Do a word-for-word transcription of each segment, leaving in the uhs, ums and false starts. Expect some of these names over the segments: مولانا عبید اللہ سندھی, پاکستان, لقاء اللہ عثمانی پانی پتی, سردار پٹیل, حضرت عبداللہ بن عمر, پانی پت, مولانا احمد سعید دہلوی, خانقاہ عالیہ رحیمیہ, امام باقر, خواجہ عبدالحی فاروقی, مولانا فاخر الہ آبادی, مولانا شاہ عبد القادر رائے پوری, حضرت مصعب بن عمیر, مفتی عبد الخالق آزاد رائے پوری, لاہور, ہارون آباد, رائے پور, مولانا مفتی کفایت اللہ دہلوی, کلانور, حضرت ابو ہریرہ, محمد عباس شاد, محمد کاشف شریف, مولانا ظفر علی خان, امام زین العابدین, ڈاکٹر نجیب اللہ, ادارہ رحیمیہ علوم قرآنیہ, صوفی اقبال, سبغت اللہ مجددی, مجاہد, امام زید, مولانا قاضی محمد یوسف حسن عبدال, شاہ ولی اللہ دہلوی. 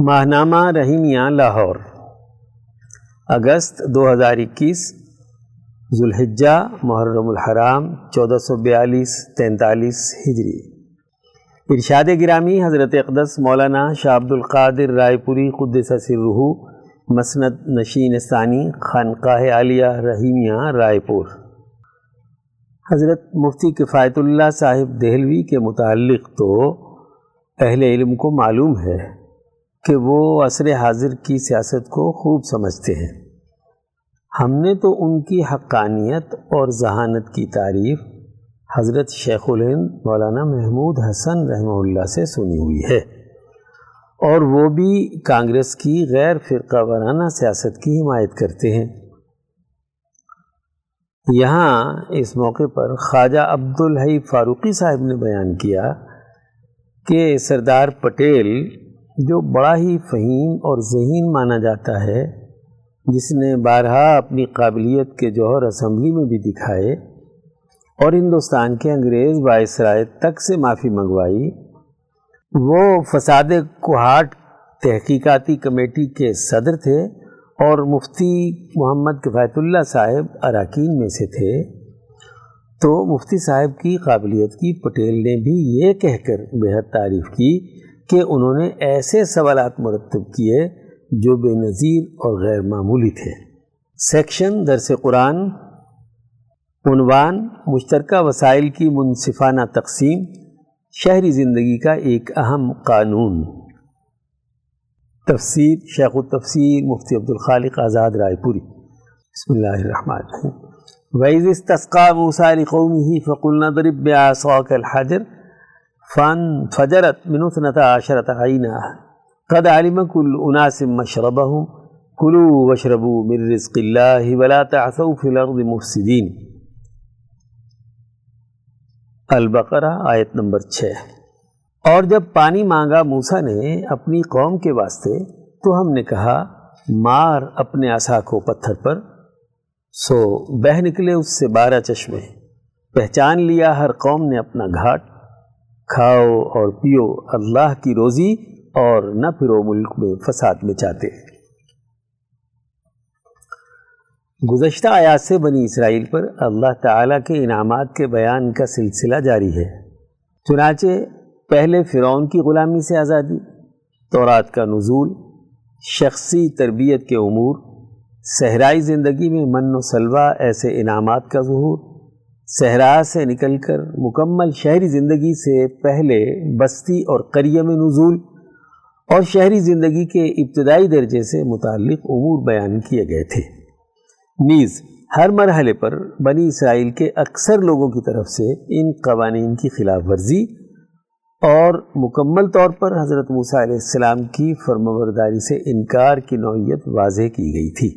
ماہنامہ رحیمیہ لاہور، اگست دو ہزار اکیس، ذوالحجہ محرم الحرام چودہ سو بیالیس تینتالیس ہجری۔ ارشاد گرامی حضرت اقدس مولانا شاہ عبد القادر رائے پوری قدس سرہ، مسند نشین ثانی، خانقاہ عالیہ رحیمیہ رائے پور۔ حضرت مفتی کفایت اللہ صاحب دہلوی کے متعلق تو اہل علم کو معلوم ہے کہ وہ عصر حاضر کی سیاست کو خوب سمجھتے ہیں۔ ہم نے تو ان کی حقانیت اور ذہانت کی تعریف حضرت شیخ الہند مولانا محمود حسن رحمہ اللہ سے سنی ہوئی ہے، اور وہ بھی کانگریس کی غیر فرقہ وارانہ سیاست کی حمایت کرتے ہیں۔ یہاں اس موقع پر خواجہ عبدالحی فاروقی صاحب نے بیان کیا کہ سردار پٹیل جو بڑا ہی فہیم اور ذہین مانا جاتا ہے، جس نے بارہا اپنی قابلیت کے جوہر اسمبلی میں بھی دکھائے اور ہندوستان کے انگریز وائسرائے تک سے معافی منگوائی، وہ فساد کوہاٹ تحقیقاتی کمیٹی کے صدر تھے اور مفتی محمد کفایت اللہ صاحب اراکین میں سے تھے، تو مفتی صاحب کی قابلیت کی پٹیل نے بھی یہ کہہ کر بہت تعریف کی کہ انہوں نے ایسے سوالات مرتب کیے جو بے نظیر اور غیر معمولی تھے۔ سیکشن درس قرآن، عنوان مشترکہ وسائل کی منصفانہ تقسیم، شہری زندگی کا ایک اہم قانون۔ تفسیر شیخ التفسیر مفتی عبد الخالق آزاد رائے پوری۔ بسم اللہ الرحمن الرحیم۔ وَإِذِ اسْتَسْقَىٰ مُوسَىٰ لِقَوْمِهِ فَقُلْنَا اضْرِب بِّعَصَاكَ الْحَجَرَ فانفجرت من اثنتا عشرۃ عینا قد علم کل اناس مشربهم کلوا واشربوا من رزق اللہ ولا تعثوا فی الارض مفسدین۔ البقرہ آیت نمبر چھ۔ اور جب پانی مانگا موسیٰ نے اپنی قوم کے واسطے تو ہم نے کہا مار اپنے عصا کو پتھر پر، سو بہہ نکلے اس سے بارہ چشمے، پہچان لیا ہر قوم نے اپنا گھاٹ، کھاؤ اور پیو اللہ کی روزی اور نہ پھرو ملک میں فساد میں چاہتے۔ گزشتہ آیات سے بنی اسرائیل پر اللہ تعالیٰ کے انعامات کے بیان کا سلسلہ جاری ہے۔ چنانچہ پہلے فرعون کی غلامی سے آزادی، تورات کا نزول، شخصی تربیت کے امور، صحرائی زندگی میں من و سلوہ ایسے انعامات کا ظہور، صحرا سے نکل کر مکمل شہری زندگی سے پہلے بستی اور قریہ میں نزول، اور شہری زندگی کے ابتدائی درجے سے متعلق امور بیان کیے گئے تھے۔ نیز ہر مرحلے پر بنی اسرائیل کے اکثر لوگوں کی طرف سے ان قوانین کی خلاف ورزی اور مکمل طور پر حضرت موسیٰ علیہ السلام کی فرمانبرداری سے انکار کی نوعیت واضح کی گئی تھی۔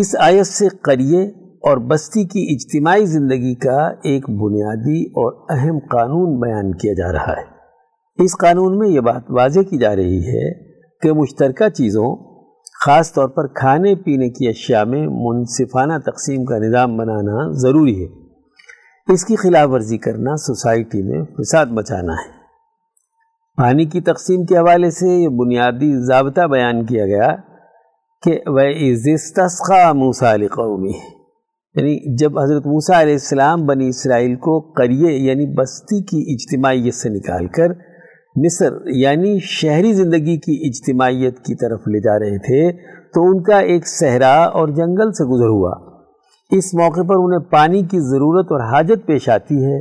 اس آیت سے قریہ اور بستی کی اجتماعی زندگی کا ایک بنیادی اور اہم قانون بیان کیا جا رہا ہے۔ اس قانون میں یہ بات واضح کی جا رہی ہے کہ مشترکہ چیزوں، خاص طور پر کھانے پینے کی اشیاء میں منصفانہ تقسیم کا نظام بنانا ضروری ہے۔ اس کی خلاف ورزی کرنا سوسائٹی میں فساد مچانا ہے۔ پانی کی تقسیم کے حوالے سے یہ بنیادی ضابطہ بیان کیا گیا کہ وَإِذِ اسْتَسْقَىٰ مُوسَىٰ لِقَوْمِهِ، یعنی جب حضرت موسیٰ علیہ السلام بنی اسرائیل کو قریہ یعنی بستی کی اجتماعیت سے نکال کر مصر یعنی شہری زندگی کی اجتماعیت کی طرف لے جا رہے تھے تو ان کا ایک صحرا اور جنگل سے گزر ہوا۔ اس موقع پر انہیں پانی کی ضرورت اور حاجت پیش آتی ہے۔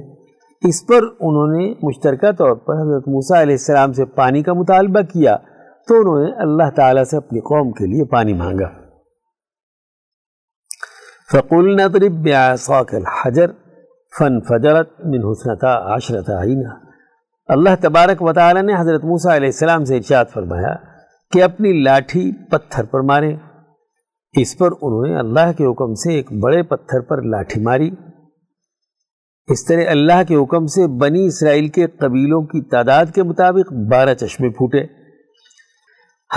اس پر انہوں نے مشترکہ طور پر حضرت موسیٰ علیہ السلام سے پانی کا مطالبہ کیا تو انہوں نے اللہ تعالیٰ سے اپنی قوم کے لیے پانی مانگا۔ فَقُلْنَا اضْرِب بِّعَصَاكَ الْحَجَرَ فَانْفَجَرَتْ مِنْهُ اثْنَتَا عَشْرَةَ عَيْنًا۔ اللہ تبارک و تعالی نے حضرت موسیٰ علیہ السلام سے ارشاد فرمایا کہ اپنی لاٹھی پتھر پر ماریں۔ اس پر انہوں نے اللہ کے حکم سے ایک بڑے پتھر پر لاٹھی ماری۔ اس طرح اللہ کے حکم سے بنی اسرائیل کے قبیلوں کی تعداد کے مطابق بارہ چشمے پھوٹے۔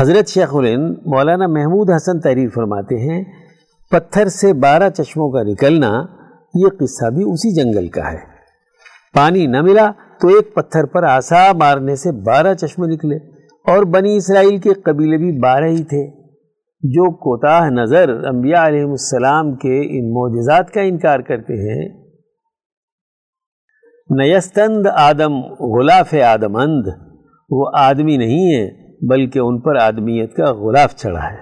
حضرت شیخ الہند مولانا محمود حسن تحریر فرماتے ہیں، پتھر سے بارہ چشموں کا نکلنا یہ قصہ بھی اسی جنگل کا ہے۔ پانی نہ ملا تو ایک پتھر پر عصا مارنے سے بارہ چشمے نکلے، اور بنی اسرائیل کے قبیلے بھی بارہ ہی تھے جو کوتاہ نظر انبیاء علیہ السلام کے ان معجزات کا انکار کرتے ہیں. نیستند آدم غلاف آدمند، وہ آدمی نہیں ہے بلکہ ان پر آدمیت کا غلاف چڑھا ہے.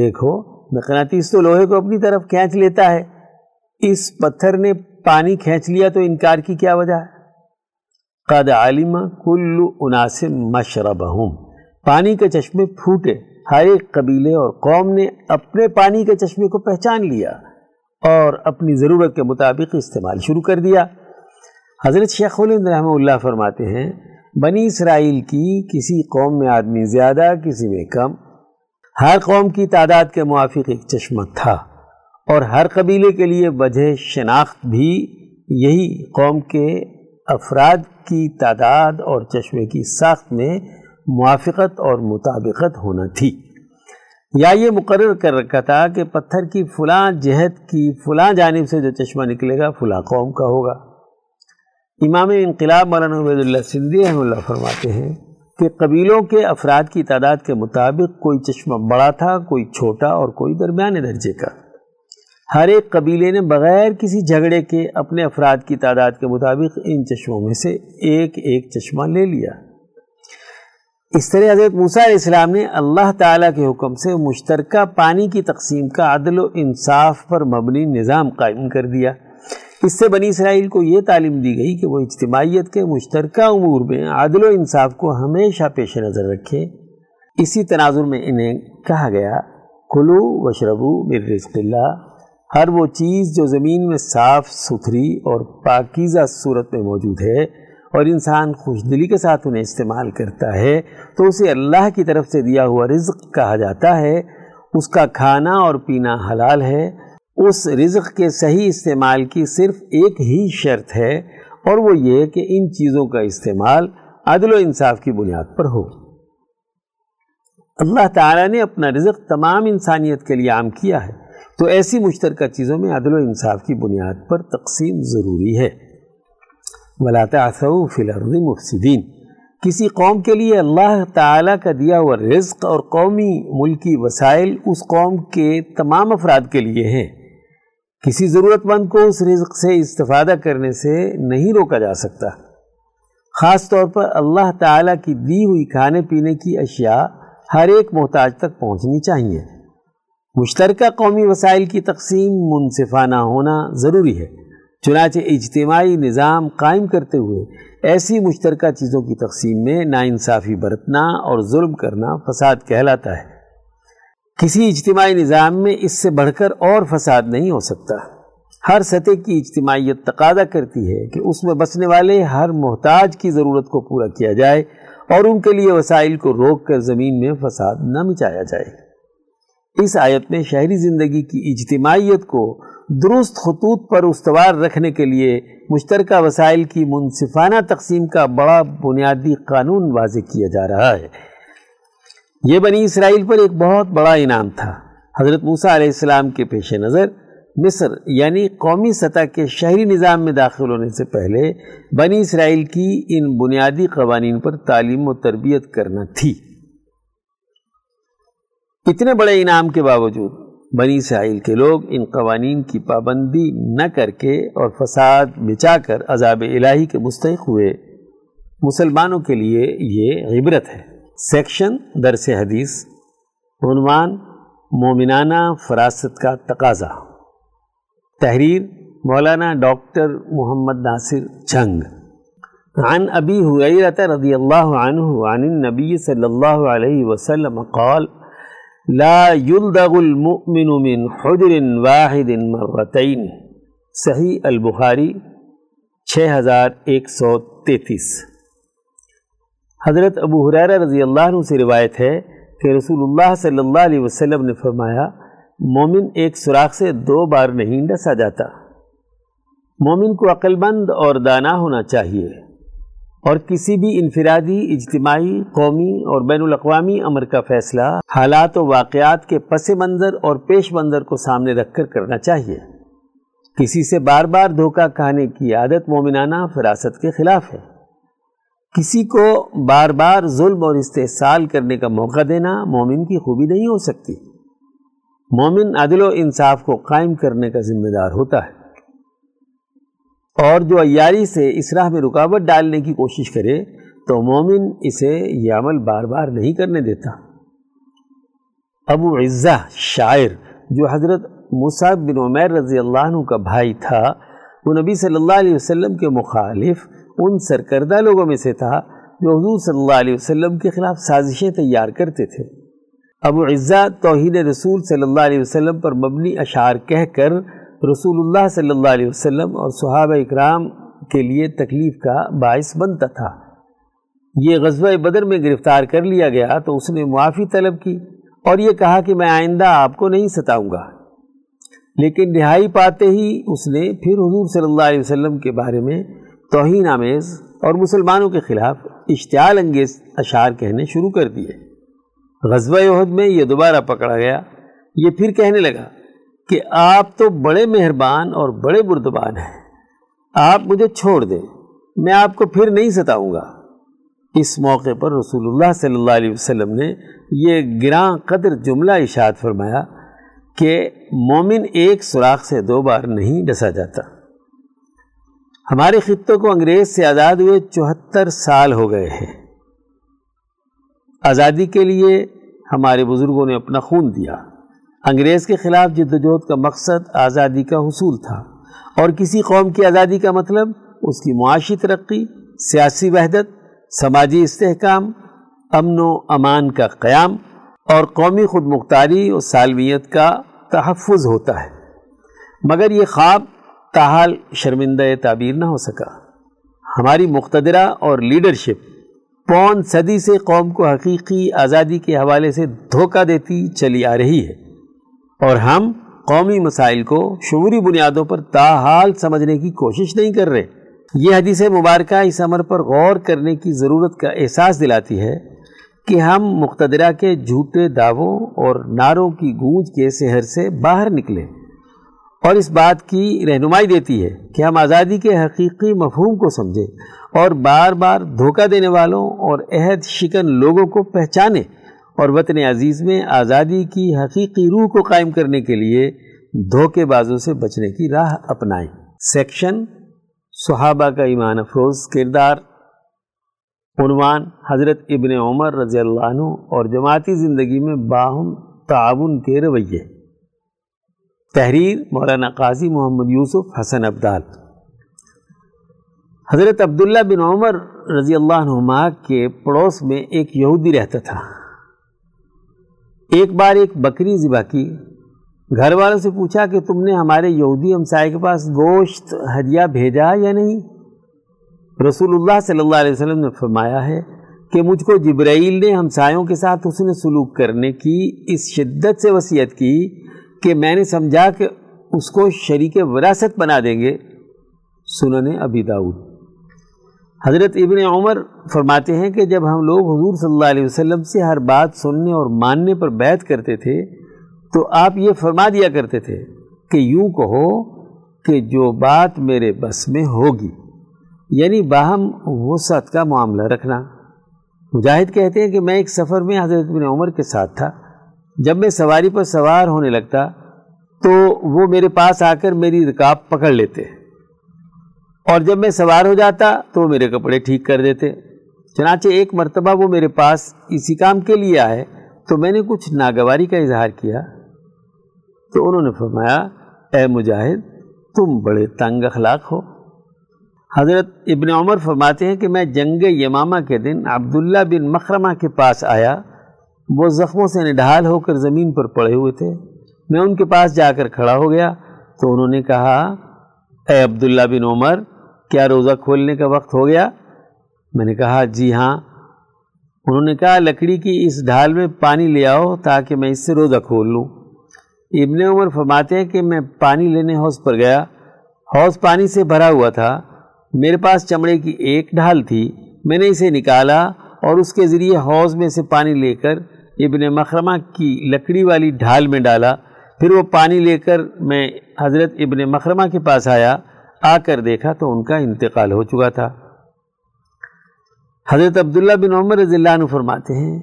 دیکھو، مقناطیس تو لوہے کو اپنی طرف کھینچ لیتا ہے، اس پتھر نے پانی کھینچ لیا تو انکار کی کیا وجہ ہے؟ قد علم کل اناس مشربہم، پانی کے چشمے پھوٹے، ہر ایک قبیلے اور قوم نے اپنے پانی کے چشمے کو پہچان لیا اور اپنی ضرورت کے مطابق استعمال شروع کر دیا. حضرت شیخ الہند رحمہ اللہ فرماتے ہیں، بنی اسرائیل کی کسی قوم میں آدمی زیادہ کسی میں کم، ہر قوم کی تعداد کے موافق ایک چشمہ تھا، اور ہر قبیلے کے لیے وجہ شناخت بھی یہی قوم کے افراد کی تعداد اور چشمے کی ساخت میں موافقت اور مطابقت ہونا تھی. یا یہ مقرر کر رکھا تھا کہ پتھر کی فلاں جہت کی فلاں جانب سے جو چشمہ نکلے گا فلاں قوم کا ہوگا. امام انقلاب مولانا عبید اللہ سندھی رحمہ اللہ فرماتے ہیں کہ قبیلوں کے افراد کی تعداد کے مطابق کوئی چشمہ بڑا تھا، کوئی چھوٹا اور کوئی درمیانے درجے کا. ہر ایک قبیلے نے بغیر کسی جھگڑے کے اپنے افراد کی تعداد کے مطابق ان چشموں میں سے ایک ایک چشمہ لے لیا. اس طرح حضرت موسیٰ علیہ السلام نے اللہ تعالیٰ کے حکم سے مشترکہ پانی کی تقسیم کا عدل و انصاف پر مبنی نظام قائم کر دیا. اس سے بنی اسرائیل کو یہ تعلیم دی گئی کہ وہ اجتماعیت کے مشترکہ امور میں عدل و انصاف کو ہمیشہ پیش نظر رکھے. اسی تناظر میں انہیں کہا گیا، کلو وشربو من رزق اللہ، ہر وہ چیز جو زمین میں صاف ستھری اور پاکیزہ صورت میں موجود ہے اور انسان خوش دلی کے ساتھ انہیں استعمال کرتا ہے تو اسے اللہ کی طرف سے دیا ہوا رزق کہا جاتا ہے. اس کا کھانا اور پینا حلال ہے. اس رزق کے صحیح استعمال کی صرف ایک ہی شرط ہے، اور وہ یہ کہ ان چیزوں کا استعمال عدل و انصاف کی بنیاد پر ہو. اللہ تعالیٰ نے اپنا رزق تمام انسانیت کے لیے عام کیا ہے، تو ایسی مشترکہ چیزوں میں عدل و انصاف کی بنیاد پر تقسیم ضروری ہے. وَلَا تَعْثَوْا فِي الْأَرْضِ مُفْسِدِينَ، کسی قوم کے لیے اللہ تعالیٰ کا دیا ہوا رزق اور قومی ملکی وسائل اس قوم کے تمام افراد کے لیے ہیں. کسی ضرورت مند کو اس رزق سے استفادہ کرنے سے نہیں روکا جا سکتا. خاص طور پر اللہ تعالیٰ کی دی ہوئی کھانے پینے کی اشیاء ہر ایک محتاج تک پہنچنی چاہیے. مشترکہ قومی وسائل کی تقسیم منصفانہ ہونا ضروری ہے. چنانچہ اجتماعی نظام قائم کرتے ہوئے ایسی مشترکہ چیزوں کی تقسیم میں ناانصافی برتنا اور ظلم کرنا فساد کہلاتا ہے. کسی اجتماعی نظام میں اس سے بڑھ کر اور فساد نہیں ہو سکتا. ہر سطح کی اجتماعیت تقاضا کرتی ہے کہ اس میں بسنے والے ہر محتاج کی ضرورت کو پورا کیا جائے اور ان کے لیے وسائل کو روک کر زمین میں فساد نہ مچایا جائے. اس آیت میں شہری زندگی کی اجتماعیت کو درست خطوط پر استوار رکھنے کے لیے مشترکہ وسائل کی منصفانہ تقسیم کا بڑا بنیادی قانون واضح کیا جا رہا ہے. یہ بنی اسرائیل پر ایک بہت بڑا انعام تھا. حضرت موسیٰ علیہ السلام کے پیش نظر مصر یعنی قومی سطح کے شہری نظام میں داخل ہونے سے پہلے بنی اسرائیل کی ان بنیادی قوانین پر تعلیم و تربیت کرنا تھی. اتنے بڑے انعام کے باوجود بنی اسرائیل کے لوگ ان قوانین کی پابندی نہ کر کے اور فساد مچا کر عذاب الہی کے مستحق ہوئے. مسلمانوں کے لیے یہ عبرت ہے. سیکشن درس حدیث، عنوان مومنانہ فراست کا تقاضا، تحریر مولانا ڈاکٹر محمد ناصر چنگ، عن ابی ہریرہ رضی اللہ عنہ عن النبی صلی اللہ علیہ وسلم قال لا يلدغ المؤمن من حجر واحد مرتين، صحیح البخاری چھ ہزار ایک سو تینتیس. حضرت ابو ہریرہ رضی اللہ عنہ سے روایت ہے کہ رسول اللہ صلی اللہ علیہ وسلم نے فرمایا، مومن ایک سوراخ سے دو بار نہیں ڈسا جاتا. مومن کو عقل مند اور دانا ہونا چاہیے اور کسی بھی انفرادی، اجتماعی، قومی اور بین الاقوامی امر کا فیصلہ حالات و واقعات کے پس منظر اور پیش منظر کو سامنے رکھ کر کرنا چاہیے. کسی سے بار بار دھوکہ کھانے کی عادت مومنانہ فراست کے خلاف ہے. کسی کو بار بار ظلم اور استحصال کرنے کا موقع دینا مومن کی خوبی نہیں ہو سکتی۔ مومن عدل و انصاف کو قائم کرنے کا ذمہ دار ہوتا ہے، اور جو عیاری سے اس راہ میں رکاوٹ ڈالنے کی کوشش کرے تو مومن اسے یہ عمل بار بار نہیں کرنے دیتا۔ ابو عزہ شاعر، جو حضرت مصعب بن عمیر رضی اللہ عنہ کا بھائی تھا، وہ نبی صلی اللہ علیہ وسلم کے مخالف ان سرکردہ لوگوں میں سے تھا جو حضور صلی اللہ علیہ وسلم کے خلاف سازشیں تیار کرتے تھے۔ ابو عزہ توہین رسول صلی اللہ علیہ وسلم پر مبنی اشعار کہہ کر رسول اللہ صلی اللہ علیہ وسلم اور صحابہ اکرام کے لیے تکلیف کا باعث بنتا تھا۔ یہ غزوہ بدر میں گرفتار کر لیا گیا تو اس نے معافی طلب کی اور یہ کہا کہ میں آئندہ آپ کو نہیں ستاؤں گا، لیکن رہائی پاتے ہی اس نے پھر حضور صلی اللہ علیہ وسلم کے بارے میں توہین آمیز اور مسلمانوں کے خلاف اشتعال انگیز اشعار کہنے شروع کر دیے۔ غزوہ احد میں یہ دوبارہ پکڑا گیا۔ یہ پھر کہنے لگا کہ آپ تو بڑے مہربان اور بڑے بردبان ہیں، آپ مجھے چھوڑ دیں، میں آپ کو پھر نہیں ستاؤں گا۔ اس موقع پر رسول اللہ صلی اللہ علیہ وسلم نے یہ گراں قدر جملہ ارشاد فرمایا کہ مومن ایک سوراخ سے دو بار نہیں ڈسا جاتا۔ ہمارے خطوں کو انگریز سے آزاد ہوئے چوہتر سال ہو گئے ہیں۔ آزادی کے لیے ہمارے بزرگوں نے اپنا خون دیا۔ انگریز کے خلاف جدوجہد کا مقصد آزادی کا حصول تھا، اور کسی قوم کی آزادی کا مطلب اس کی معاشی ترقی، سیاسی وحدت، سماجی استحکام، امن و امان کا قیام اور قومی خود مختاری اور سالمیت کا تحفظ ہوتا ہے۔ مگر یہ خواب تاحال شرمندہ تعبیر نہ ہو سکا۔ ہماری مقتدرہ اور لیڈرشپ پون صدی سے قوم کو حقیقی آزادی کے حوالے سے دھوکہ دیتی چلی آ رہی ہے، اور ہم قومی مسائل کو شعوری بنیادوں پر تاحال سمجھنے کی کوشش نہیں کر رہے۔ یہ حدیث مبارکہ اس امر پر غور کرنے کی ضرورت کا احساس دلاتی ہے کہ ہم مقتدرہ کے جھوٹے دعووں اور نعروں کی گونج کے سحر سے باہر نکلیں، اور اس بات کی رہنمائی دیتی ہے کہ ہم آزادی کے حقیقی مفہوم کو سمجھیں اور بار بار دھوکہ دینے والوں اور عہد شکن لوگوں کو پہچانیں، اور وطن عزیز میں آزادی کی حقیقی روح کو قائم کرنے کے لیے دھوکے بازوں سے بچنے کی راہ اپنائیں۔ سیکشن صحابہ کا ایمان افروز کردار۔ عنوان: حضرت ابن عمر رضی اللہ عنہ اور جماعتی زندگی میں باہم تعاون کے رویے۔ تحریر: مولانا قاضی محمد یوسف حسن عبدال۔ حضرت عبداللہ بن عمر رضی اللہ عنہما کے پڑوس میں ایک یہودی رہتا تھا۔ ایک بار ایک بکری ذبح کی، گھر والوں سے پوچھا کہ تم نے ہمارے یہودی ہمسائے کے پاس گوشت ہدیہ بھیجا یا نہیں؟ رسول اللہ صلی اللہ علیہ وسلم نے فرمایا ہے کہ مجھ کو جبرائیل نے ہمسایوں کے ساتھ حسن سلوک کرنے کی اس شدت سے وصیت کی کہ میں نے سمجھا کہ اس کو شریک وراثت بنا دیں گے۔ سنن ابی داؤد۔ حضرت ابن عمر فرماتے ہیں کہ جب ہم لوگ حضور صلی اللہ علیہ وسلم سے ہر بات سننے اور ماننے پر بیعت کرتے تھے تو آپ یہ فرما دیا کرتے تھے کہ یوں کہو کہ جو بات میرے بس میں ہوگی، یعنی باہم وسعت کا معاملہ رکھنا۔ مجاہد کہتے ہیں کہ میں ایک سفر میں حضرت ابن عمر کے ساتھ تھا۔ جب میں سواری پر سوار ہونے لگتا تو وہ میرے پاس آ کر میری رکاب پکڑ لیتے، اور جب میں سوار ہو جاتا تو وہ میرے کپڑے ٹھیک کر دیتے۔ چنانچہ ایک مرتبہ وہ میرے پاس اسی کام کے لیے آئے تو میں نے کچھ ناگواری کا اظہار کیا تو انہوں نے فرمایا، اے مجاہد، تم بڑے تنگ اخلاق ہو۔ حضرت ابن عمر فرماتے ہیں کہ میں جنگ یمامہ کے دن عبداللہ بن مخرمہ کے پاس آیا۔ وہ زخموں سے نڈھال ہو کر زمین پر پڑے ہوئے تھے۔ میں ان کے پاس جا کر کھڑا ہو گیا تو انہوں نے کہا، اے عبداللہ بن عمر، کیا روزہ کھولنے کا وقت ہو گیا؟ میں نے کہا، جی ہاں۔ انہوں نے کہا، لکڑی کی اس ڈھال میں پانی لے آؤ تاکہ میں اس سے روزہ کھول لوں۔ ابن عمر فرماتے ہیں کہ میں پانی لینے حوض پر گیا۔ حوض پانی سے بھرا ہوا تھا۔ میرے پاس چمڑے کی ایک ڈھال تھی، میں نے اسے نکالا اور اس کے ذریعے حوض میں سے پانی لے کر ابن مخرمہ کی لکڑی والی ڈھال میں ڈالا۔ پھر وہ پانی لے کر میں حضرت ابن مخرمہ کے پاس آیا، آ کر دیکھا تو ان کا انتقال ہو چکا تھا۔ حضرت عبداللہ بن عمر رضی اللہ عنہ فرماتے ہیں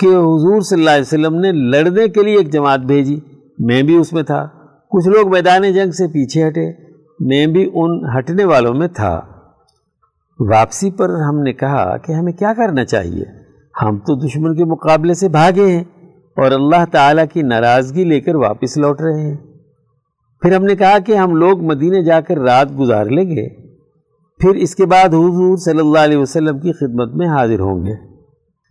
کہ حضور صلی اللہ علیہ وسلم نے لڑنے کے لیے ایک جماعت بھیجی، میں بھی اس میں تھا، کچھ لوگ میدان جنگ سے پیچھے ہٹے، میں بھی ان ہٹنے والوں میں تھا۔ واپسی پر ہم نے کہا کہ ہمیں کیا کرنا چاہیے، ہم تو دشمن کے مقابلے سے بھاگے ہیں اور اللہ تعالیٰ کی ناراضگی لے کر واپس لوٹ رہے ہیں۔ پھر ہم نے کہا کہ ہم لوگ مدینے جا کر رات گزار لیں گے، پھر اس کے بعد حضور صلی اللہ علیہ وسلم کی خدمت میں حاضر ہوں گے۔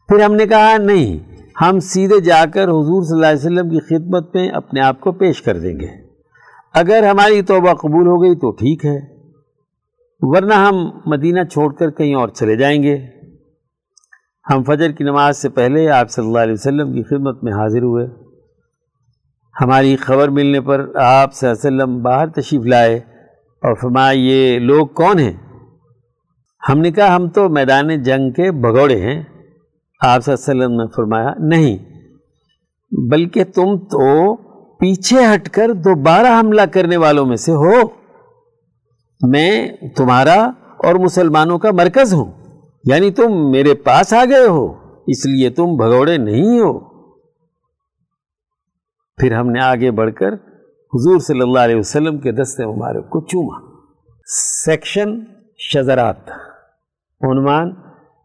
پھر ہم نے کہا نہیں، ہم سیدھے جا کر حضور صلی اللہ علیہ وسلم کی خدمت میں اپنے آپ کو پیش کر دیں گے، اگر ہماری توبہ قبول ہو گئی تو ٹھیک ہے، ورنہ ہم مدینہ چھوڑ کر کہیں اور چلے جائیں گے۔ ہم فجر کی نماز سے پہلے آپ صلی اللہ علیہ وسلم کی خدمت میں حاضر ہوئے۔ ہماری خبر ملنے پر آپ صلی اللہ علیہ وسلم باہر تشریف لائے اور فرمایا یہ لوگ کون ہیں؟ ہم نے کہا ہم تو میدان جنگ کے بھگوڑے ہیں۔ آپ صلی اللہ علیہ وسلم نے فرمایا نہیں، بلکہ تم تو پیچھے ہٹ کر دوبارہ حملہ کرنے والوں میں سے ہو، میں تمہارا اور مسلمانوں کا مرکز ہوں، یعنی تم میرے پاس آ گئے ہو، اس لیے تم بھگوڑے نہیں ہو۔ پھر ہم نے آگے بڑھ کر حضور صلی اللہ علیہ وسلم کے دست مبارک کو چوما۔ سیکشن شجرات، عنوان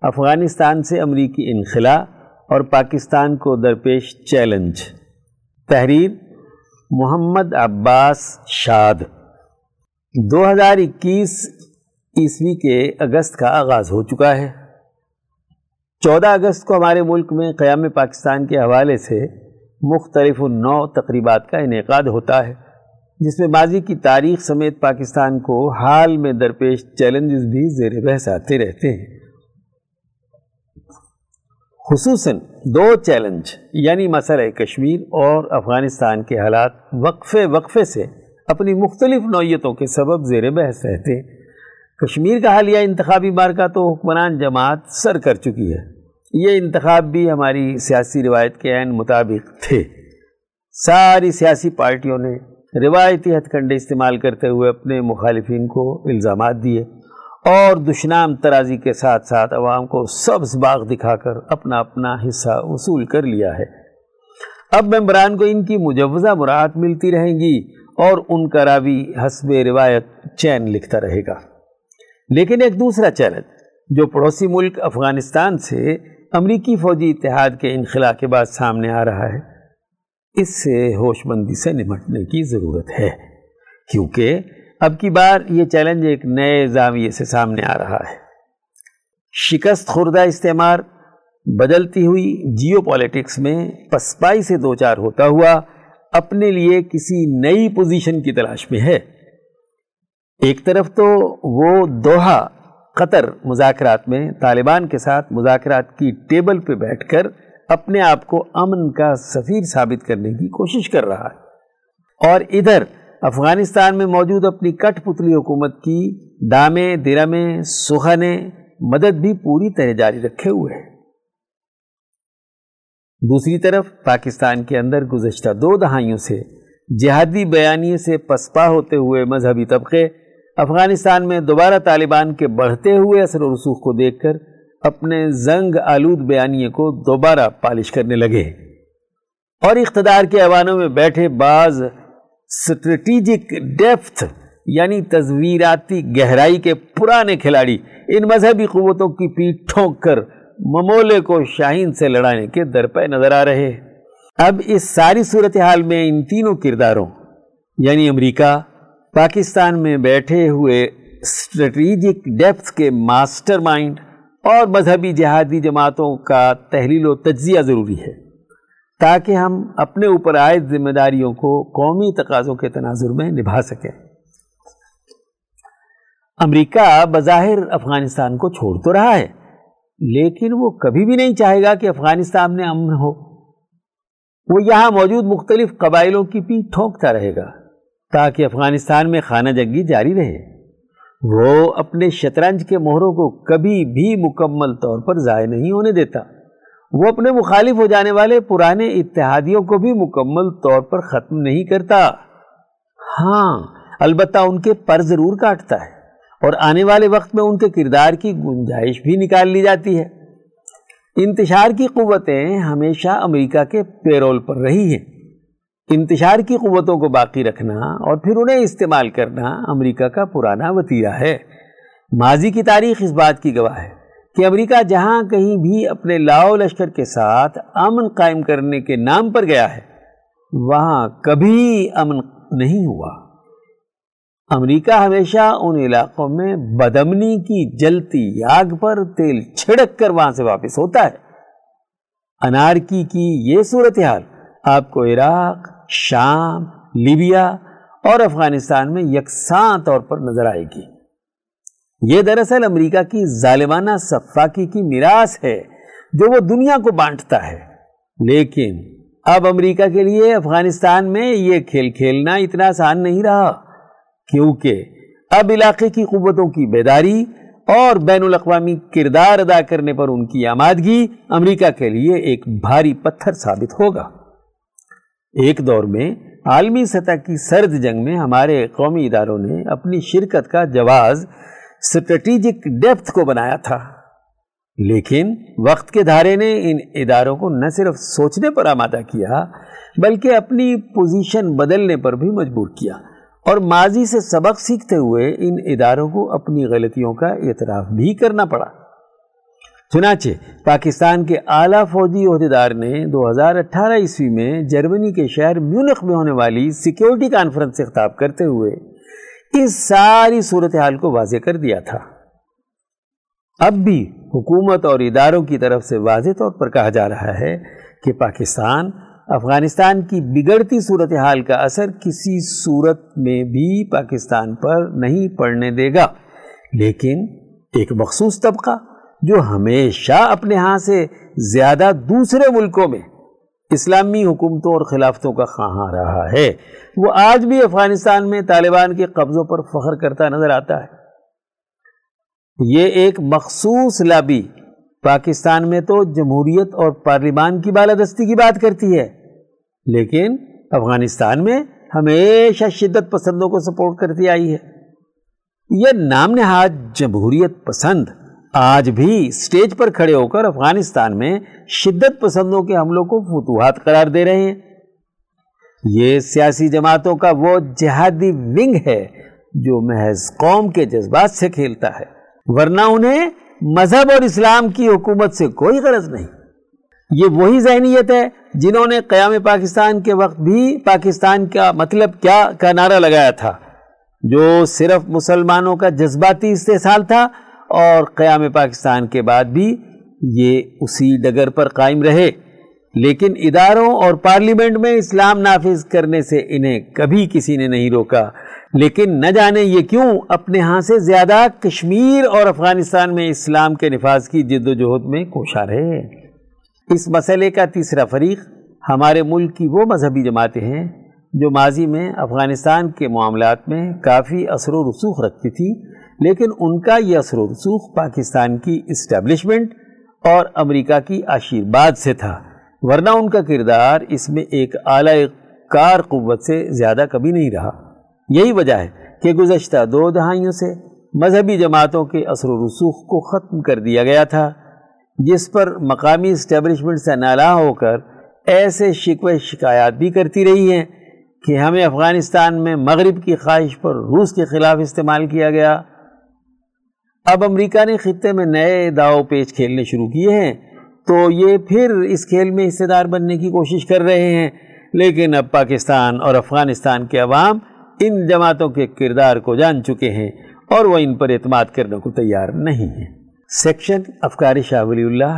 افغانستان سے امریکی انخلا اور پاکستان کو درپیش چیلنج، تحریر محمد عباس شاد۔ دو ہزار اکیس عیسوی کے اگست کا آغاز ہو چکا ہے۔ چودہ اگست کو ہمارے ملک میں قیام پاکستان کے حوالے سے مختلف نو تقریبات کا انعقاد ہوتا ہے، جس میں ماضی کی تاریخ سمیت پاکستان کو حال میں درپیش چیلنجز بھی زیر بحث آتے رہتے ہیں، خصوصاً دو چیلنج یعنی مسئلہ کشمیر اور افغانستان کے حالات وقفے وقفے سے اپنی مختلف نوعیتوں کے سبب زیر بحث رہتے۔ کشمیر کا حالیہ انتخابی مارکا تو حکمران جماعت سر کر چکی ہے، یہ انتخاب بھی ہماری سیاسی روایت کے عین مطابق تھے، ساری سیاسی پارٹیوں نے روایتی ہتھ کنڈے استعمال کرتے ہوئے اپنے مخالفین کو الزامات دیے اور دشنام ترازی کے ساتھ ساتھ عوام کو سبز باغ دکھا کر اپنا اپنا حصہ وصول کر لیا ہے۔ اب ممبران کو ان کی مجوزہ مراعات ملتی رہیں گی اور ان کا راوی حسب روایت چین لکھتا رہے گا۔ لیکن ایک دوسرا چیلنج جو پڑوسی ملک افغانستان سے امریکی فوجی اتحاد کے انخلا کے بعد سامنے آ رہا ہے، اس سے ہوش مندی سے نمٹنے کی ضرورت ہے، کیونکہ اب کی بار یہ چیلنج ایک نئے زاویے سے سامنے آ رہا ہے۔ شکست خوردہ استعمار بدلتی ہوئی جیو پولیٹکس میں پسپائی سے دوچار ہوتا ہوا اپنے لیے کسی نئی پوزیشن کی تلاش میں ہے۔ ایک طرف تو وہ دوحہ قطر مذاکرات میں طالبان کے ساتھ مذاکرات کی ٹیبل پہ بیٹھ کر اپنے آپ کو امن کا سفیر ثابت کرنے کی کوشش کر رہا ہے، اور ادھر افغانستان میں موجود اپنی کٹ پتلی حکومت کی دامے درامے سخنے مدد بھی پوری طرح جاری رکھے ہوئے ہے۔ دوسری طرف پاکستان کے اندر گزشتہ دو دہائیوں سے جہادی بیانیے سے پسپا ہوتے ہوئے مذہبی طبقے افغانستان میں دوبارہ طالبان کے بڑھتے ہوئے اثر و رسوخ کو دیکھ کر اپنے زنگ آلود بیانیے کو دوبارہ پالش کرنے لگے، اور اقتدار کے ایوانوں میں بیٹھے بعض اسٹریٹجک ڈیپتھ یعنی تزویراتی گہرائی کے پرانے کھلاڑی ان مذہبی قوتوں کی پیٹ ٹھونک کر ممولے کو شاہین سے لڑانے کے درپے نظر آ رہے۔ اب اس ساری صورتحال میں ان تینوں کرداروں یعنی امریکہ، پاکستان میں بیٹھے ہوئے اسٹریٹجک ڈیپتھ کے ماسٹر مائنڈ اور مذہبی جہادی جماعتوں کا تحلیل و تجزیہ ضروری ہے، تاکہ ہم اپنے اوپر عائد ذمہ داریوں کو قومی تقاضوں کے تناظر میں نبھا سکیں۔ امریکہ بظاہر افغانستان کو چھوڑ تو رہا ہے، لیکن وہ کبھی بھی نہیں چاہے گا کہ افغانستان میں امن ہو، وہ یہاں موجود مختلف قبائلوں کی پیٹ ٹھونکتا رہے گا تاکہ افغانستان میں خانہ جنگی جاری رہے۔ وہ اپنے شطرنج کے مہروں کو کبھی بھی مکمل طور پر ضائع نہیں ہونے دیتا، وہ اپنے مخالف ہو جانے والے پرانے اتحادیوں کو بھی مکمل طور پر ختم نہیں کرتا، ہاں البتہ ان کے پر ضرور کاٹتا ہے اور آنے والے وقت میں ان کے کردار کی گنجائش بھی نکال لی جاتی ہے۔ انتشار کی قوتیں ہمیشہ امریکہ کے پیرول پر رہی ہیں۔ انتشار کی قوتوں کو باقی رکھنا اور پھر انہیں استعمال کرنا امریکہ کا پرانا وتیرہ ہے۔ ماضی کی تاریخ اس بات کی گواہ ہے کہ امریکہ جہاں کہیں بھی اپنے لاؤ لشکر کے ساتھ امن قائم کرنے کے نام پر گیا ہے، وہاں کبھی امن نہیں ہوا۔ امریکہ ہمیشہ ان علاقوں میں بدامنی کی جلتی آگ پر تیل چھڑک کر وہاں سے واپس ہوتا ہے۔ انارکی کی یہ صورتحال آپ کو عراق، شام، لیبیا اور افغانستان میں یکساں طور پر نظر آئے گی۔ یہ دراصل امریکہ کی ظالمانہ سفاکی کی میراث ہے جو وہ دنیا کو بانٹتا ہے، لیکن اب امریکہ کے لیے افغانستان میں یہ کھیل کھیلنا اتنا آسان نہیں رہا، کیونکہ اب علاقے کی قوتوں کی بیداری اور بین الاقوامی کردار ادا کرنے پر ان کی آمادگی امریکہ کے لیے ایک بھاری پتھر ثابت ہوگا۔ ایک دور میں عالمی سطح کی سرد جنگ میں ہمارے قومی اداروں نے اپنی شرکت کا جواز اسٹریٹجک ڈیپتھ کو بنایا تھا، لیکن وقت کے دھارے نے ان اداروں کو نہ صرف سوچنے پر آمادہ کیا بلکہ اپنی پوزیشن بدلنے پر بھی مجبور کیا، اور ماضی سے سبق سیکھتے ہوئے ان اداروں کو اپنی غلطیوں کا اعتراف بھی کرنا پڑا۔ چنانچہ پاکستان کے اعلیٰ فوجی عہدیدار نے دو ہزار اٹھارہ عیسوی میں جرمنی کے شہر میونخ میں ہونے والی سیکیورٹی کانفرنس سے خطاب کرتے ہوئے اس ساری صورتحال کو واضح کر دیا تھا۔ اب بھی حکومت اور اداروں کی طرف سے واضح طور پر کہا جا رہا ہے کہ پاکستان افغانستان کی بگڑتی صورتحال کا اثر کسی صورت میں بھی پاکستان پر نہیں پڑنے دے گا، لیکن ایک مخصوص طبقہ جو ہمیشہ اپنے ہاں سے زیادہ دوسرے ملکوں میں اسلامی حکومتوں اور خلافتوں کا خواہاں رہا ہے، وہ آج بھی افغانستان میں طالبان کے قبضوں پر فخر کرتا نظر آتا ہے۔ یہ ایک مخصوص لابی پاکستان میں تو جمہوریت اور پارلیمان کی بالادستی کی بات کرتی ہے، لیکن افغانستان میں ہمیشہ شدت پسندوں کو سپورٹ کرتی آئی ہے۔ یہ نام نہاد جمہوریت پسند آج بھی سٹیج پر کھڑے ہو کر افغانستان میں شدت پسندوں کے حملوں کو فتوحات قرار دے رہے ہیں۔ یہ سیاسی جماعتوں کا وہ جہادی ونگ ہے جو محض قوم کے جذبات سے کھیلتا ہے، ورنہ انہیں مذہب اور اسلام کی حکومت سے کوئی غرض نہیں۔ یہ وہی ذہنیت ہے جنہوں نے قیام پاکستان کے وقت بھی پاکستان کا مطلب کیا کا نعرہ لگایا تھا، جو صرف مسلمانوں کا جذباتی استحصال تھا، اور قیام پاکستان کے بعد بھی یہ اسی ڈگر پر قائم رہے، لیکن اداروں اور پارلیمنٹ میں اسلام نافذ کرنے سے انہیں کبھی کسی نے نہیں روکا۔ لیکن نہ جانے یہ کیوں اپنے ہاں سے زیادہ کشمیر اور افغانستان میں اسلام کے نفاذ کی جد و جہد میں کوشاں رہے۔ اس مسئلے کا تیسرا فریق ہمارے ملک کی وہ مذہبی جماعتیں ہیں جو ماضی میں افغانستان کے معاملات میں کافی اثر و رسوخ رکھتی تھیں، لیکن ان کا یہ اثر و رسوخ پاکستان کی اسٹیبلشمنٹ اور امریکہ کی آشیرواد سے تھا، ورنہ ان کا کردار اس میں ایک اعلی کار قوت سے زیادہ کبھی نہیں رہا۔ یہی وجہ ہے کہ گزشتہ دو دہائیوں سے مذہبی جماعتوں کے اثر و رسوخ کو ختم کر دیا گیا تھا، جس پر مقامی اسٹیبلشمنٹ سے نالاں ہو کر ایسے شکوے شکایات بھی کرتی رہی ہیں کہ ہمیں افغانستان میں مغرب کی خواہش پر روس کے خلاف استعمال کیا گیا۔ اب امریکہ نے خطے میں نئے داؤ پیچ کھیلنے شروع کیے ہیں، تو یہ پھر اس کھیل میں حصے دار بننے کی کوشش کر رہے ہیں، لیکن اب پاکستان اور افغانستان کے عوام ان جماعتوں کے کردار کو جان چکے ہیں اور وہ ان پر اعتماد کرنے کو تیار نہیں ہیں۔ سیکشن افکار شاہ ولی اللہ،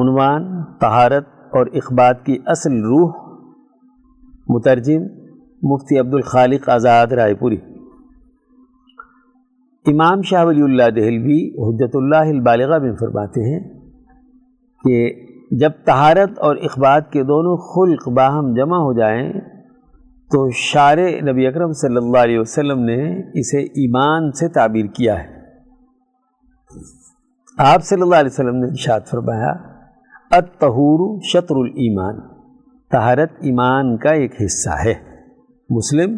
عنوان طہارت اور اخبات کی اصل روح، مترجم مفتی عبد الخالق آزاد رائے پوری۔ امام شاہ ولی اللہ دہلوی حجت اللہ البالغہ میں فرماتے ہیں کہ جب طہارت اور اخبات کے دونوں خلق باہم جمع ہو جائیں تو شعر نبی اکرم صلی اللہ علیہ وسلم نے اسے ایمان سے تعبیر کیا ہے۔ آپ صلی اللہ علیہ وسلم نے ارشاد فرمایا، الطہور شطر الایمان، طہارت ایمان کا ایک حصہ ہے۔ مسلم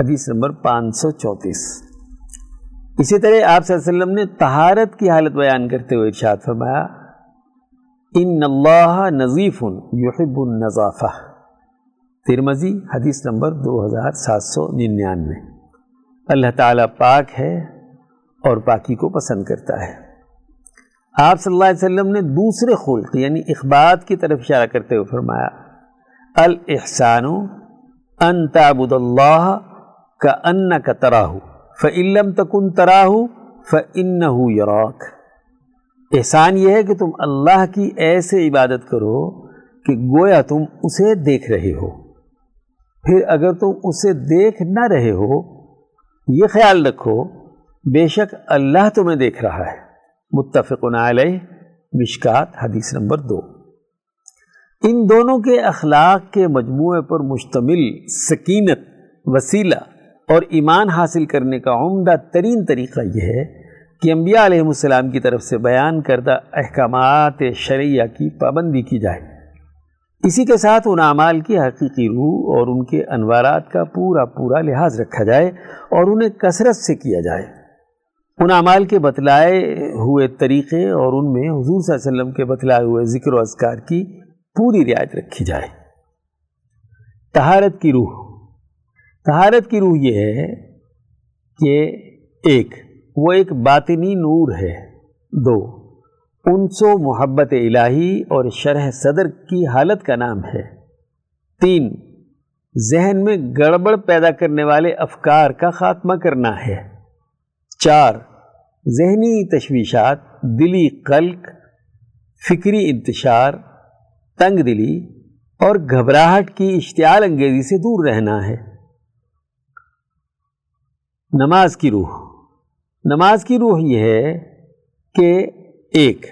حدیث نمبر پانچ سو چونتیس. اسی طرح آپ صلی اللہ علیہ وسلم نے طہارت کی حالت بیان کرتے ہوئے ارشاد فرمایا ان اللہ نظیف یحب النظافہ. ترمذی حدیث نمبر دو ہزار سات سو ننانوے. اللہ تعالیٰ پاک ہے اور پاکی کو پسند کرتا ہے. آپ صلی اللہ علیہ وسلم نے دوسرے خلق یعنی اخبات کی طرف اشارہ کرتے ہوئے فرمایا الاحسان ان تعبد اللہ کأنک تراہ فإن لم تکن تراہ فإنہ یراک. احسان یہ ہے کہ تم اللہ کی ایسے عبادت کرو کہ گویا تم اسے دیکھ رہے ہو، پھر اگر تم اسے دیکھ نہ رہے ہو یہ خیال رکھو بے شک اللہ تمہیں دیکھ رہا ہے. متفق علیہ مشکات حدیث نمبر دو. ان دونوں کے اخلاق کے مجموعے پر مشتمل سکینت، وسیلہ اور ایمان حاصل کرنے کا عمدہ ترین طریقہ یہ ہے کہ انبیاء علیہ السلام کی طرف سے بیان کردہ احکامات شرعیہ کی پابندی کی جائے، اسی کے ساتھ ان اعمال کی حقیقی روح اور ان کے انوارات کا پورا پورا لحاظ رکھا جائے اور انہیں کثرت سے کیا جائے. ان اعمال کے بتلائے ہوئے طریقے اور ان میں حضور صلی اللہ علیہ وسلم کے بتلائے ہوئے ذکر و اذکار کی پوری رعایت رکھی جائے. طہارت کی روح، طہارت کی روح یہ ہے کہ ایک وہ ایک باطنی نور ہے، دو انس و محبت الہی اور شرح صدر کی حالت کا نام ہے، تین ذہن میں گڑبڑ پیدا کرنے والے افکار کا خاتمہ کرنا ہے، چار ذہنی تشویشات، دلی قلق، فکری انتشار، تنگ دلی اور گھبراہٹ کی اشتعال انگیزی سے دور رہنا ہے. نماز کی روح، نماز کی روح یہ ہے کہ ایک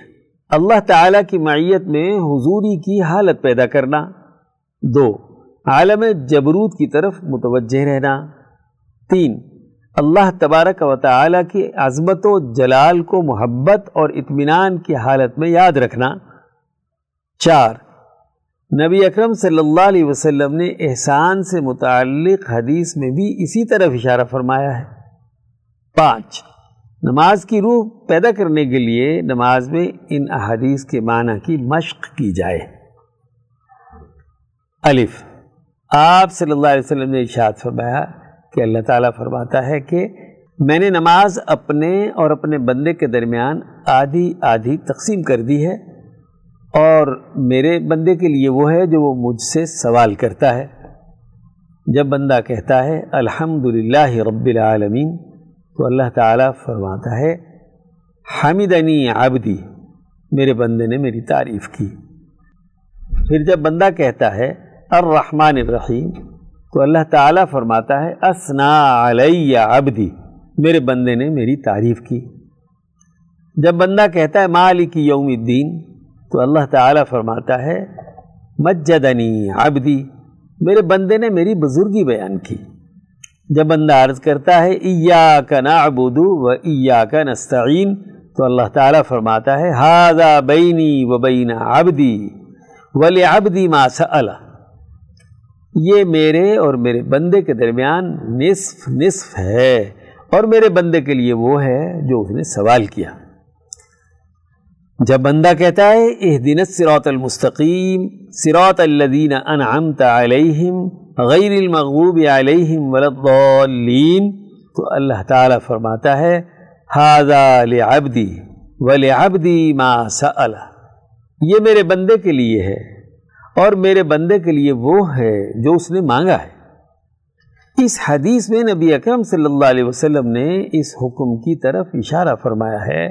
اللہ تعالیٰ کی معیت میں حضوری کی حالت پیدا کرنا، دو عالم جبروت کی طرف متوجہ رہنا، تین اللہ تبارک و تعالیٰ کی عظمت و جلال کو محبت اور اطمینان کی حالت میں یاد رکھنا، چار نبی اکرم صلی اللہ علیہ وسلم نے احسان سے متعلق حدیث میں بھی اسی طرف اشارہ فرمایا ہے، پانچ نماز کی روح پیدا کرنے کے لیے نماز میں ان احادیث کے معنی کی مشق کی جائے. الف، آپ صلی اللہ علیہ وسلم نے ارشاد فرمایا کہ اللہ تعالیٰ فرماتا ہے کہ میں نے نماز اپنے اور اپنے بندے کے درمیان آدھی آدھی تقسیم کر دی ہے، اور میرے بندے کے لیے وہ ہے جو وہ مجھ سے سوال کرتا ہے. جب بندہ کہتا ہے الحمدللہ رب العالمین تو اللہ تعالیٰ فرماتا ہے حمدنی عبدی، میرے بندے نے میری تعریف کی. پھر جب بندہ کہتا ہے الرحمن الرحیم تو اللہ تعالیٰ فرماتا ہے اثنا علی عبدی، میرے بندے نے میری تعریف کی. جب بندہ کہتا ہے مالک یوم الدین تو اللہ تعالیٰ فرماتا ہے مجدنی عبدی، میرے بندے نے میری بزرگی بیان کی. جب بندہ عرض کرتا ہے ایاک نعبد و ایاک نستعین تو اللہ تعالیٰ فرماتا ہے ھذا بینی و بین عبدی ولعبدی ما سأل، یہ میرے اور میرے بندے کے درمیان نصف نصف ہے اور میرے بندے کے لیے وہ ہے جو اس نے سوال کیا. جب بندہ کہتا ہے اہدنا الصراط المستقیم صراط الذین انعمت علیہم غیر المغضوب علیہم ولا الضالین تو اللہ تعالیٰ فرماتا ہے ھذا لعبدی ولعبدی ما سأل، یہ میرے بندے کے لیے ہے اور میرے بندے کے لیے وہ ہے جو اس نے مانگا ہے. اس حدیث میں نبی اکرم صلی اللہ علیہ وسلم نے اس حکم کی طرف اشارہ فرمایا ہے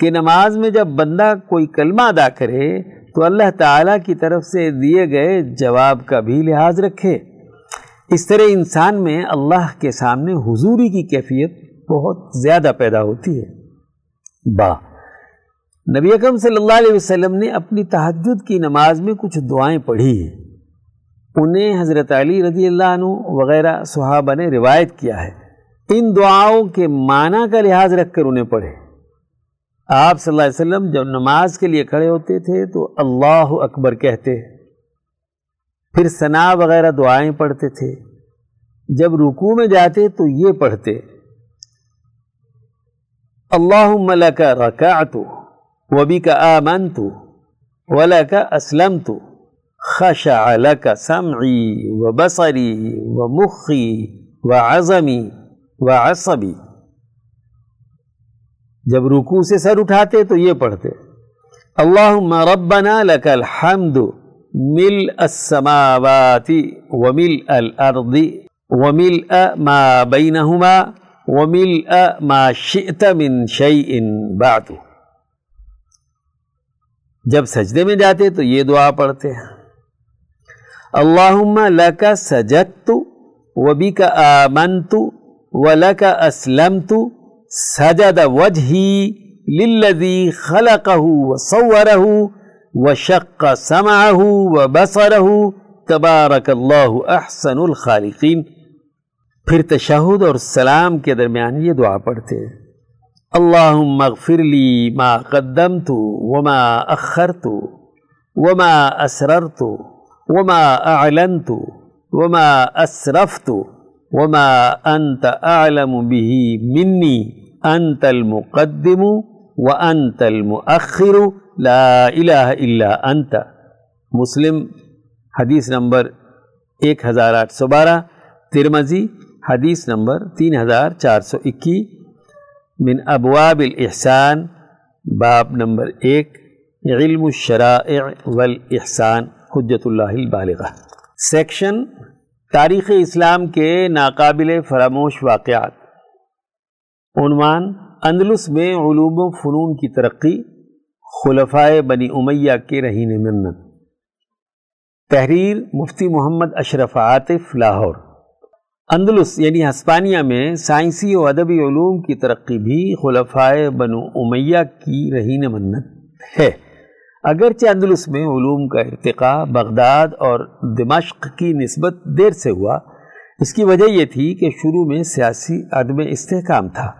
کہ نماز میں جب بندہ کوئی کلمہ ادا کرے تو اللہ تعالیٰ کی طرف سے دیے گئے جواب کا بھی لحاظ رکھے. اس طرح انسان میں اللہ کے سامنے حضوری کی کیفیت بہت زیادہ پیدا ہوتی ہے. با نبی اکرم صلی اللہ علیہ وسلم نے اپنی تہجد کی نماز میں کچھ دعائیں پڑھی ہیں، انہیں حضرت علی رضی اللہ عنہ وغیرہ صحابہ نے روایت کیا ہے. ان دعاؤں کے معنی کا لحاظ رکھ کر انہیں پڑھے. آپ صلی اللہ علیہ وسلم جب نماز کے لیے کھڑے ہوتے تھے تو اللہ اکبر کہتے، پھر ثنا وغیرہ دعائیں پڑھتے تھے. جب رکوع میں جاتے تو یہ پڑھتے اللہم لک رکعت وبک آمنت ولک اسلمت خشع لک سمعی وبصری ومخی وعظمی وعصبی. جب رکوع سے سر اٹھاتے تو یہ پڑھتے اللہم ربنا لک الحمد ملء السماوات وملء الارض وملء ما بینہما وملء ما شئت من شیء بعد. جب سجدے میں جاتے تو یہ دعا پڑھتے ہیں اللہم لک سجدت وبک آمنت ولک اسلمت سجد وجہی للذی خلقہ وصورہ وشق سمعہ وبصرہ تبارک اللہ احسن الخالقین. پھر تشہد اور سلام کے درمیان یہ دعا پڑھتے ہیں اللہم اغفر لی ما قدمت وما اخرت وما اسررت وما اعلنت وما اسرفت وما انت اعلم به منی انت المقدم وانت المؤخر لا الہ الا انت. مسلم حدیث نمبر ایک ہزار آٹھ سو بارہ، ترمذی حدیث نمبر تین ہزار چار سو اکی، من ابواب الاحسان باب نمبر ایک، علم الشرائع والاحسان، حجت اللہ البالغہ. سیکشن تاریخ اسلام کے ناقابل فراموش واقعات. عنوان: اندلس میں علوم و فنون کی ترقی، خلفائے بنی امیہ کے رہین منت. تحریر: مفتی محمد اشرف عاطف، لاہور. اندلس یعنی ہسپانیہ میں سائنسی و ادبی علوم کی ترقی بھی خلفائے بنو امیہ کی رہین منت ہے. اگرچہ اندلس میں علوم کا ارتقاء بغداد اور دمشق کی نسبت دیر سے ہوا، اس کی وجہ یہ تھی کہ شروع میں سیاسی عدم استحکام تھا،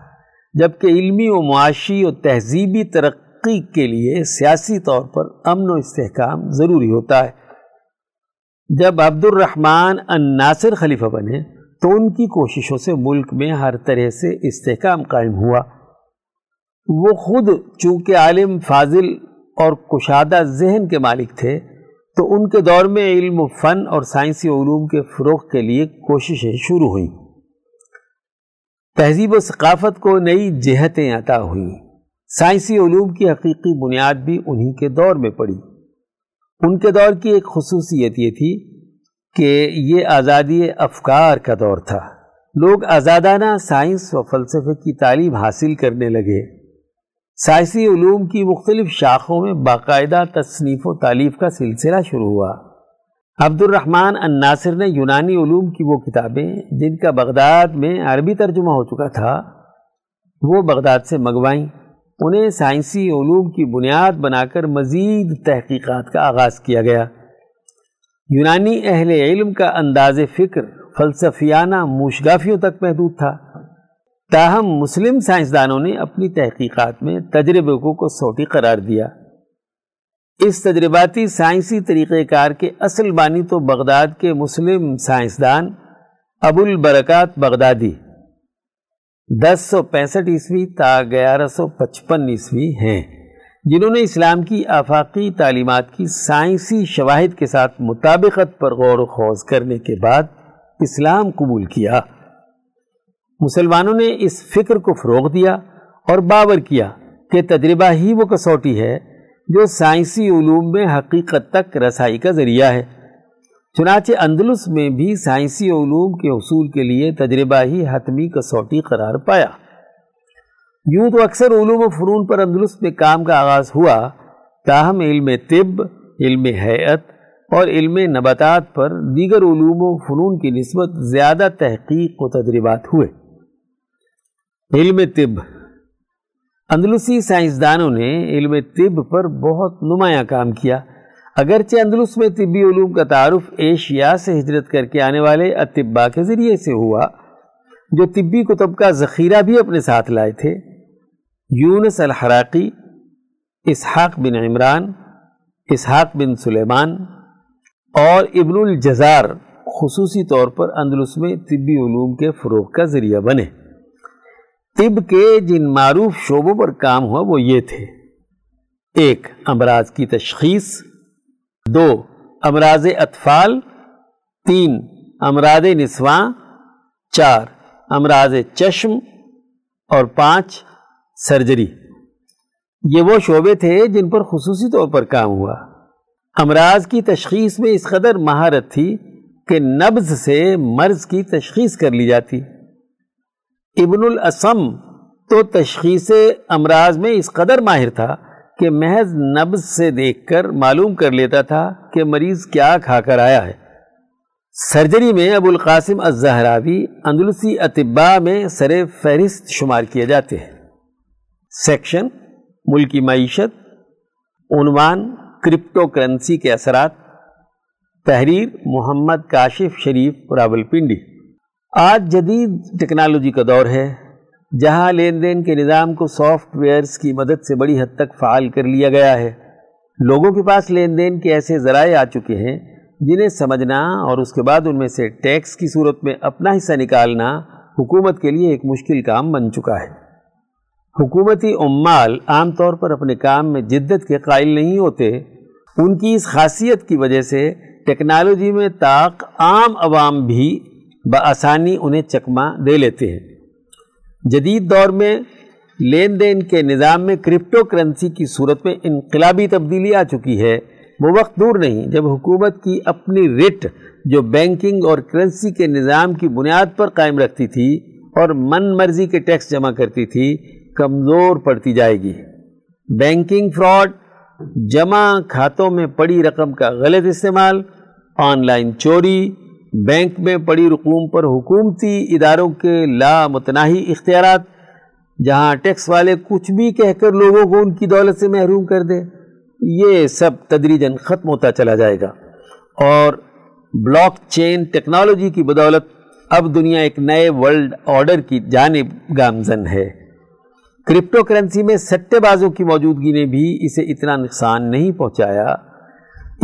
جبکہ علمی و معاشی اور تہذیبی ترقی کے لیے سیاسی طور پر امن و استحکام ضروری ہوتا ہے. جب عبد الرحمن الناصر خلیفہ بنے تو ان کی کوششوں سے ملک میں ہر طرح سے استحکام قائم ہوا. وہ خود چونکہ عالم، فاضل اور کشادہ ذہن کے مالک تھے، تو ان کے دور میں علم و فن اور سائنسی علوم کے فروغ کے لیے کوششیں شروع ہوئیں. تہذیب و ثقافت کو نئی جہتیں عطا ہوئیں. سائنسی علوم کی حقیقی بنیاد بھی انہی کے دور میں پڑی. ان کے دور کی ایک خصوصیت یہ تھی کہ یہ آزادی افکار کا دور تھا. لوگ آزادانہ سائنس و فلسفے کی تعلیم حاصل کرنے لگے. سائنسی علوم کی مختلف شاخوں میں باقاعدہ تصنیف و تالیف کا سلسلہ شروع ہوا. عبد الرحمن الناصر نے یونانی علوم کی وہ کتابیں جن کا بغداد میں عربی ترجمہ ہو چکا تھا، وہ بغداد سے منگوائیں. انہیں سائنسی علوم کی بنیاد بنا کر مزید تحقیقات کا آغاز کیا گیا. یونانی اہل علم کا انداز فکر فلسفیانہ موشگافیوں تک محدود تھا، تاہم مسلم سائنسدانوں نے اپنی تحقیقات میں تجربے کو کسوٹی قرار دیا. اس تجرباتی سائنسی طریقہ کار کے اصل بانی تو بغداد کے مسلم سائنسدان ابو البرکات بغدادی دس سو پینسٹھ عیسوی تا گیارہ سو پچپن عیسوی ہیں، جنہوں نے اسلام کی آفاقی تعلیمات کی سائنسی شواہد کے ساتھ مطابقت پر غور و خوض کرنے کے بعد اسلام قبول کیا. مسلمانوں نے اس فکر کو فروغ دیا اور باور کیا کہ تجربہ ہی وہ کسوٹی ہے جو سائنسی علوم میں حقیقت تک رسائی کا ذریعہ ہے. چنانچہ اندلس میں بھی سائنسی علوم کے حصول کے لیے تجربہ ہی حتمی کسوٹی قرار پایا. یوں تو اکثر علوم و فنون پر اندلس میں کام کا آغاز ہوا، تاہم علم طب، علم حیات اور علم نباتات پر دیگر علوم و فنون کی نسبت زیادہ تحقیق و تجربات ہوئے. علم طب: اندلسی سائنسدانوں نے علم طب پر بہت نمایاں کام کیا. اگرچہ اندلس میں طبی علوم کا تعارف ایشیا سے ہجرت کر کے آنے والے اطباء کے ذریعے سے ہوا، جو طبی کتب کا ذخیرہ بھی اپنے ساتھ لائے تھے. یونس الحراقی، اسحاق بن عمران، اسحاق بن سلیمان اور ابن الجزار خصوصی طور پر اندلس میں طبی علوم کے فروغ کا ذریعہ بنے۔ طب کے جن معروف شعبوں پر کام ہوا وہ یہ تھے: ایک، امراض کی تشخیص، دو، امراض اطفال، تین، امراض نسواں، چار، امراض چشم، اور پانچ، سرجری۔ یہ وہ شعبے تھے جن پر خصوصی طور پر کام ہوا۔ امراض کی تشخیص میں اس قدر مہارت تھی کہ نبض سے مرض کی تشخیص کر لی جاتی۔ ابن الاسم تو تشخیص امراض میں اس قدر ماہر تھا کہ محض نبض سے دیکھ کر معلوم کر لیتا تھا کہ مریض کیا کھا کر آیا ہے۔ سرجری میں ابو القاسم الزہراوی اندلسی اطباء میں سر فہرست شمار کیے جاتے ہیں۔ سیکشن: ملکی معیشت، عنوان: کرپٹو کرنسی کے اثرات، تحریر: محمد کاشف شریف، راولپنڈی۔ آج جدید ٹیکنالوجی کا دور ہے، جہاں لین دین کے نظام کو سافٹ ویئرز کی مدد سے بڑی حد تک فعال کر لیا گیا ہے۔ لوگوں کے پاس لین دین کے ایسے ذرائع آ چکے ہیں جنہیں سمجھنا اور اس کے بعد ان میں سے ٹیکس کی صورت میں اپنا حصہ نکالنا حکومت کے لیے ایک مشکل کام بن چکا ہے۔ حکومتی عمال عام طور پر اپنے کام میں جدت کے قائل نہیں ہوتے۔ ان کی اس خاصیت کی وجہ سے ٹیکنالوجی میں طاق عام عوام بھی بآسانی انہیں چکمہ دے لیتے ہیں۔ جدید دور میں لین دین کے نظام میں کرپٹو کرنسی کی صورت میں انقلابی تبدیلی آ چکی ہے۔ وہ وقت دور نہیں جب حکومت کی اپنی ریٹ، جو بینکنگ اور کرنسی کے نظام کی بنیاد پر قائم رکھتی تھی اور من مرضی کے ٹیکس جمع کرتی تھی، کمزور پڑتی جائے گی۔ بینکنگ فراڈ، جمع کھاتوں میں پڑی رقم کا غلط استعمال، آن لائن چوری، بینک میں پڑی رقوم پر حکومتی اداروں کے لامتناہی اختیارات، جہاں ٹیکس والے کچھ بھی کہہ کر لوگوں کو ان کی دولت سے محروم کر دیں، یہ سب تدریجاً ختم ہوتا چلا جائے گا۔ اور بلاک چین ٹیکنالوجی کی بدولت اب دنیا ایک نئے ورلڈ آرڈر کی جانب گامزن ہے۔ کرپٹو کرنسی میں سٹے بازوں کی موجودگی نے بھی اسے اتنا نقصان نہیں پہنچایا۔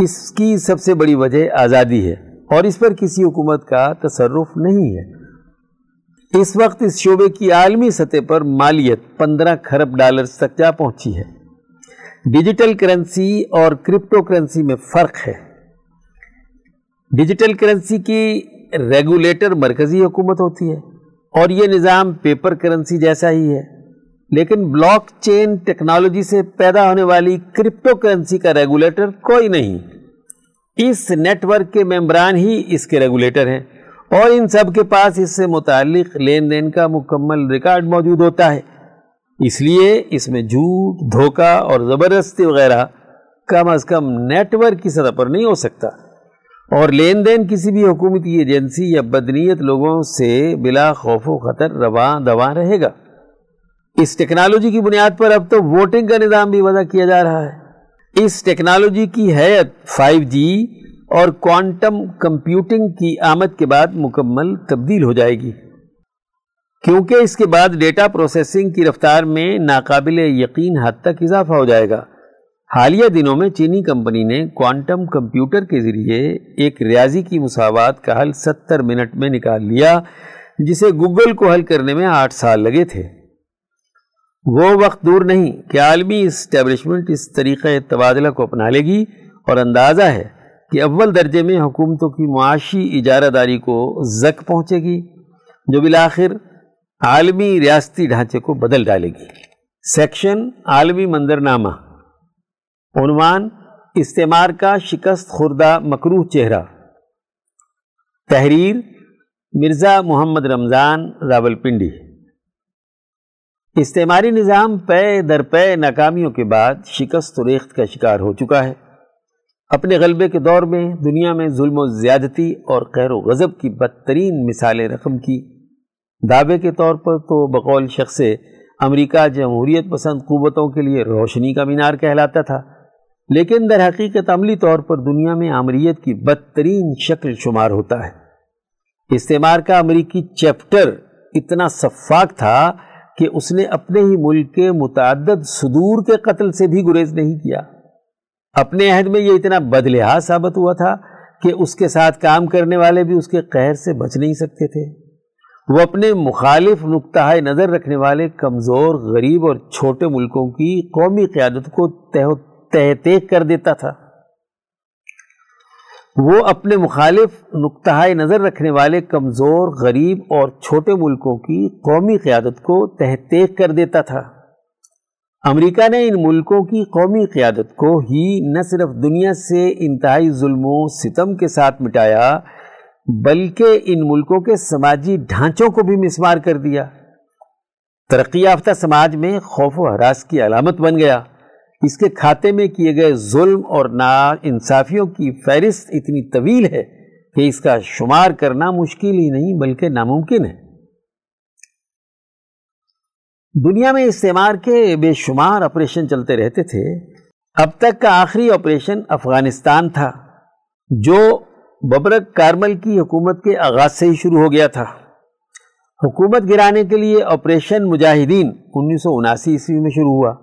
اس کی سب سے بڑی وجہ آزادی ہے اور اس پر کسی حکومت کا تصرف نہیں ہے۔ اس وقت اس شعبے کی عالمی سطح پر مالیت پندرہ خرب ڈالرز تک جا پہنچی ہے۔ ڈیجیٹل کرنسی اور کرپٹو کرنسی میں فرق ہے۔ ڈیجیٹل کرنسی کی ریگولیٹر مرکزی حکومت ہوتی ہے اور یہ نظام پیپر کرنسی جیسا ہی ہے، لیکن بلاک چین ٹیکنالوجی سے پیدا ہونے والی کرپٹو کرنسی کا ریگولیٹر کوئی نہیں۔ اس نیٹ ورک کے ممبران ہی اس کے ریگولیٹر ہیں اور ان سب کے پاس اس سے متعلق لین دین کا مکمل ریکارڈ موجود ہوتا ہے، اس لیے اس میں جھوٹ، دھوکہ اور زبردستی وغیرہ کم از کم نیٹ ورک کی سطح پر نہیں ہو سکتا، اور لین دین کسی بھی حکومتی ایجنسی یا بدنیت لوگوں سے بلا خوف و خطر رواں دواں رہے گا۔ اس ٹیکنالوجی کی بنیاد پر اب تو ووٹنگ کا نظام بھی وضع کیا جا رہا ہے۔ اس ٹیکنالوجی کی حیت فائیو جی اور کوانٹم کمپیوٹنگ کی آمد کے بعد مکمل تبدیل ہو جائے گی، کیونکہ اس کے بعد ڈیٹا پروسیسنگ کی رفتار میں ناقابل یقین حد تک اضافہ ہو جائے گا۔ حالیہ دنوں میں چینی کمپنی نے کوانٹم کمپیوٹر کے ذریعے ایک ریاضی کی مساوات کا حل ستر منٹ میں نکال لیا، جسے گوگل کو حل کرنے میں آٹھ سال لگے تھے۔ وہ وقت دور نہیں کہ عالمی اسٹیبلشمنٹ اس طریقہ تبادلہ کو اپنا لے گی، اور اندازہ ہے کہ اول درجے میں حکومتوں کی معاشی اجارہ داری کو زک پہنچے گی، جو بالآخر عالمی ریاستی ڈھانچے کو بدل ڈالے گی۔ سیکشن: عالمی منظرنامہ، عنوان: استعمار کا شکست خوردہ مکروہ چہرہ، تحریر: مرزا محمد رمضان، راولپنڈی۔ استعماری نظام پے در پے ناکامیوں کے بعد شکست و ریخت کا شکار ہو چکا ہے۔ اپنے غلبے کے دور میں دنیا میں ظلم و زیادتی اور قہر و غضب کی بدترین مثالیں رقم کی۔ دعوے کے طور پر تو بقول شخص امریکہ جمہوریت پسند قوتوں کے لیے روشنی کا مینار کہلاتا تھا، لیکن در حقیقت عملی طور پر دنیا میں امریت کی بدترین شکل شمار ہوتا ہے۔ استعمار کا امریکی چیپٹر اتنا سفاک تھا کہ اس نے اپنے ہی ملک کے متعدد صدور کے قتل سے بھی گریز نہیں کیا۔ اپنے عہد میں یہ اتنا بدلحاظ ثابت ہوا تھا کہ اس کے ساتھ کام کرنے والے بھی اس کے قہر سے بچ نہیں سکتے تھے. وہ اپنے مخالف نقطہ نظر رکھنے والے کمزور، غریب اور چھوٹے ملکوں کی قومی قیادت کو تہو تہ تہ کر دیتا تھا. وہ اپنے مخالف نقطہ نظر رکھنے والے کمزور غریب اور چھوٹے ملکوں کی قومی قیادت کو تہ تہ کر دیتا تھا. امریکہ نے ان ملکوں کی قومی قیادت کو ہی نہ صرف دنیا سے انتہائی ظلم و ستم کے ساتھ مٹایا، بلکہ ان ملکوں کے سماجی ڈھانچوں کو بھی مسمار کر دیا. ترقی یافتہ سماج میں خوف و ہراس کی علامت بن گیا. اس کے کھاتے میں کیے گئے ظلم اور نا انصافیوں کی فہرست اتنی طویل ہے کہ اس کا شمار کرنا مشکل ہی نہیں بلکہ ناممکن ہے. دنیا میں استعمار کے بے شمار آپریشن چلتے رہتے تھے. اب تک کا آخری آپریشن افغانستان تھا، جو ببرک کارمل کی حکومت کے آغاز سے ہی شروع ہو گیا تھا. حکومت گرانے کے لیے آپریشن مجاہدین انیس سو اناسی عیسوی میں شروع ہوا.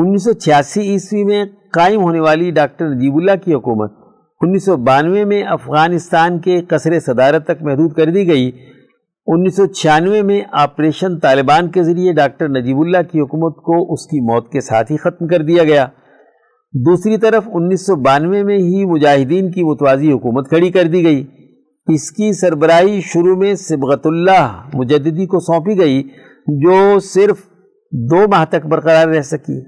انیس سو چھیاسی عیسوی میں قائم ہونے والی ڈاکٹر نجیب اللہ کی حکومت انیس سو بانوے میں افغانستان کے قصر صدارت تک محدود کر دی گئی. انیس سو چھیانوے میں آپریشن طالبان کے ذریعے ڈاکٹر نجیب اللہ کی حکومت کو اس کی موت کے ساتھ ہی ختم کر دیا گیا. دوسری طرف انیس سو بانوے میں ہی مجاہدین کی متوازی حکومت کھڑی کر دی گئی. اس کی سربراہی شروع میں سبغت اللہ مجددی کو سونپی گئی، جو صرف دو ماہ تک برقرار رہ سکی.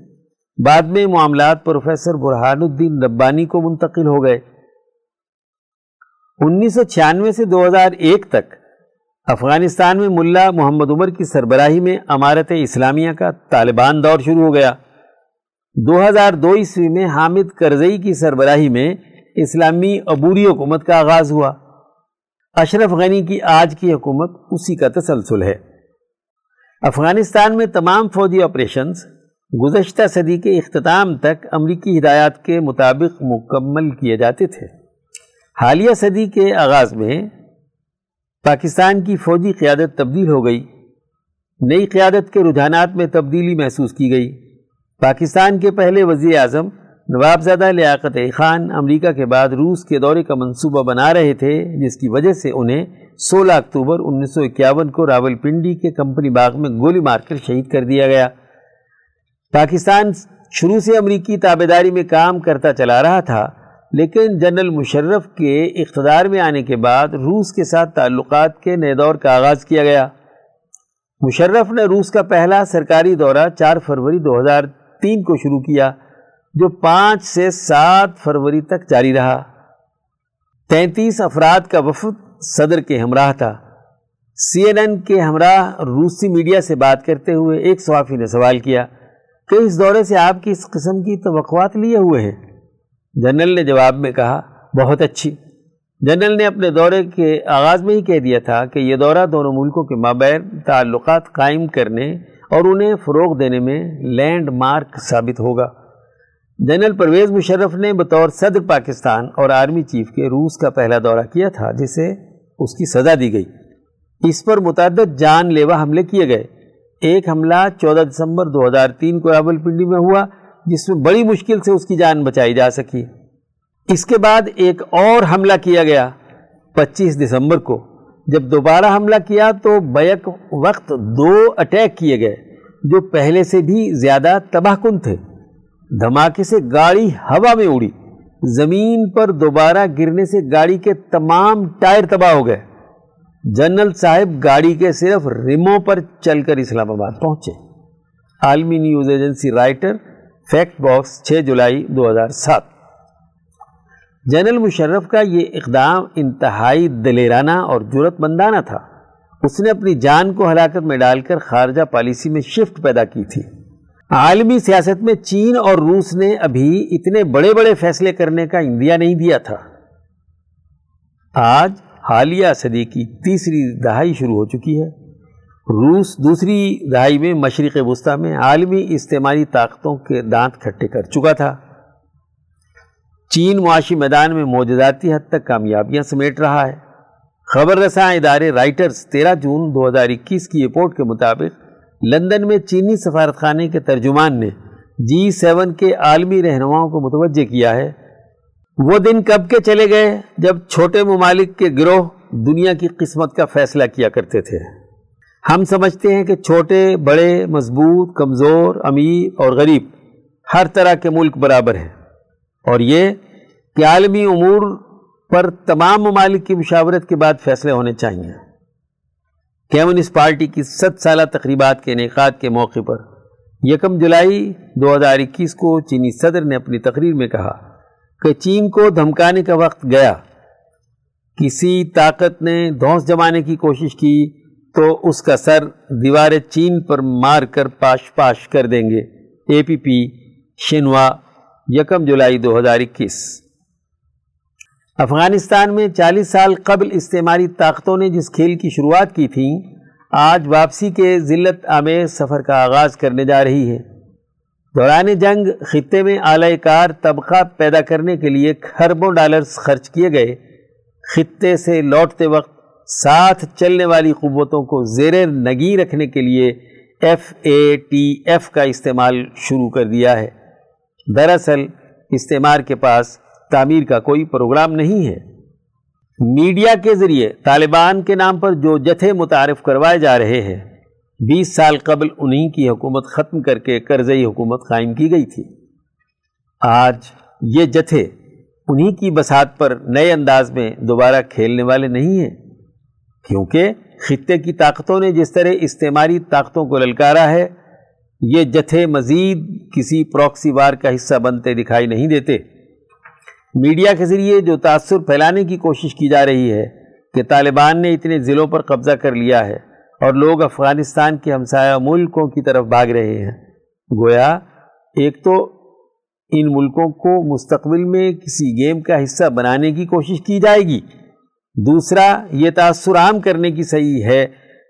بعد میں معاملات پروفیسر برہان الدین ربانی کو منتقل ہو گئے. انیس سو چھیانوے سے دو ہزار ایک تک افغانستان میں ملا محمد عمر کی سربراہی میں امارت اسلامیہ کا طالبان دور شروع ہو گیا. دو ہزار دو عیسوی میں حامد کرزئی کی سربراہی میں اسلامی عبوری حکومت کا آغاز ہوا. اشرف غنی کی آج کی حکومت اسی کا تسلسل ہے. افغانستان میں تمام فوجی آپریشنز گزشتہ صدی کے اختتام تک امریکی ہدایات کے مطابق مکمل کیے جاتے تھے. حالیہ صدی کے آغاز میں پاکستان کی فوجی قیادت تبدیل ہو گئی. نئی قیادت کے رجحانات میں تبدیلی محسوس کی گئی. پاکستان کے پہلے وزیر اعظم نواب زادہ لیاقت علی خان امریکہ کے بعد روس کے دورے کا منصوبہ بنا رہے تھے، جس کی وجہ سے انہیں سولہ اکتوبر انیس سو اکیاون کو راول پنڈی کے کمپنی باغ میں گولی مار کر شہید کر دیا گیا. پاکستان شروع سے امریکی تابعداری میں کام کرتا چلا رہا تھا، لیکن جنرل مشرف کے اقتدار میں آنے کے بعد روس کے ساتھ تعلقات کے نئے دور کا آغاز کیا گیا. مشرف نے روس کا پہلا سرکاری دورہ چار فروری دو ہزار تین کو شروع کیا، جو پانچ سے سات فروری تک جاری رہا. تینتیس افراد کا وفد صدر کے ہمراہ تھا. سی این این کے ہمراہ روسی میڈیا سے بات کرتے ہوئے ایک صحافی نے سوال کیا کہ اس دورے سے آپ کی اس قسم کی توقعات لیے ہوئے ہیں. جنرل نے جواب میں کہا، بہت اچھی. جنرل نے اپنے دورے کے آغاز میں ہی کہہ دیا تھا کہ یہ دورہ دونوں ملکوں کے مابین تعلقات قائم کرنے اور انہیں فروغ دینے میں لینڈ مارک ثابت ہوگا. جنرل پرویز مشرف نے بطور صدر پاکستان اور آرمی چیف کے روس کا پہلا دورہ کیا تھا، جسے اس کی سزا دی گئی. اس پر متعدد جان لیوا حملے کیے گئے. ایک حملہ چودہ دسمبر دو ہزار تین کو راول پنڈی میں ہوا، جس میں بڑی مشکل سے اس کی جان بچائی جا سکی. اس کے بعد ایک اور حملہ کیا گیا پچیس دسمبر کو. جب دوبارہ حملہ کیا تو بیک وقت دو اٹیک کیے گئے، جو پہلے سے بھی زیادہ تباہ کن تھے. دھماکے سے گاڑی ہوا میں اڑی. زمین پر دوبارہ گرنے سے گاڑی کے تمام ٹائر تباہ ہو گئے. جنرل صاحب گاڑی کے صرف ریموں پر چل کر اسلام آباد پہنچے. عالمی news agency Reuters, fact box, چھ جولائی دو ہزار سات. جنرل مشرف کا یہ اقدام انتہائی دلیرانہ اور جرأت مندانہ تھا. اس نے اپنی جان کو ہلاکت میں ڈال کر خارجہ پالیسی میں شفٹ پیدا کی تھی. عالمی سیاست میں چین اور روس نے ابھی اتنے بڑے بڑے فیصلے کرنے کا اندیشہ نہیں دیا تھا. آج حالیہ صدی کی تیسری دہائی شروع ہو چکی ہے. روس دوسری دہائی میں مشرق وسطیٰ میں عالمی استعماری طاقتوں کے دانت کھٹے کر چکا تھا. چین معاشی میدان میں معجزاتی حد تک کامیابیاں سمیٹ رہا ہے. خبر رساں ادارے رائٹرز تیرہ جون دو ہزار اکیس کی رپورٹ کے مطابق لندن میں چینی سفارت خانے کے ترجمان نے جی سیون کے عالمی رہنماؤں کو متوجہ کیا ہے. وہ دن کب کے چلے گئے جب چھوٹے ممالک کے گروہ دنیا کی قسمت کا فیصلہ کیا کرتے تھے. ہم سمجھتے ہیں کہ چھوٹے بڑے مضبوط کمزور امیر اور غریب ہر طرح کے ملک برابر ہیں، اور یہ کہ عالمی امور پر تمام ممالک کی مشاورت کے بعد فیصلے ہونے چاہیے. کمیونسٹ پارٹی کی ست سالہ تقریبات کے انعقاد کے موقع پر یکم جولائی دو ہزار اکیس کو چینی صدر نے اپنی تقریر میں کہا کہ چین کو دھمکانے کا وقت گیا. کسی طاقت نے دھونس جمانے کی کوشش کی تو اس کا سر دیوار چین پر مار کر پاش پاش کر دیں گے. اے پی پی شینوا، یکم جولائی دو ہزار اکیس. افغانستان میں چالیس سال قبل استعماری طاقتوں نے جس کھیل کی شروعات کی تھی، آج واپسی کے ذلت آمیز سفر کا آغاز کرنے جا رہی ہے. دوران جنگ خطے میں اعلی کار طبقہ پیدا کرنے کے لیے کھربوں ڈالرز خرچ کیے گئے. خطے سے لوٹتے وقت ساتھ چلنے والی قوتوں کو زیر نگی رکھنے کے لیے ایف اے ٹی ایف کا استعمال شروع کر دیا ہے. دراصل استعمار کے پاس تعمیر کا کوئی پروگرام نہیں ہے. میڈیا کے ذریعے طالبان کے نام پر جو جتھے متعارف کروائے جا رہے ہیں، بیس سال قبل انہی کی حکومت ختم کر کے کرزئی حکومت قائم کی گئی تھی. آج یہ جتھے انہی کی بساط پر نئے انداز میں دوبارہ کھیلنے والے نہیں ہیں، کیونکہ خطے کی طاقتوں نے جس طرح استعماری طاقتوں کو للکارا ہے، یہ جتھے مزید کسی پروکسی وار کا حصہ بنتے دکھائی نہیں دیتے. میڈیا کے ذریعے جو تاثر پھیلانے کی کوشش کی جا رہی ہے کہ طالبان نے اتنے ضلعوں پر قبضہ کر لیا ہے اور لوگ افغانستان کے ہمسایہ ملکوں کی طرف بھاگ رہے ہیں، گویا ایک تو ان ملکوں کو مستقبل میں کسی گیم کا حصہ بنانے کی کوشش کی جائے گی، دوسرا یہ تاثر عام کرنے کی صحیح ہے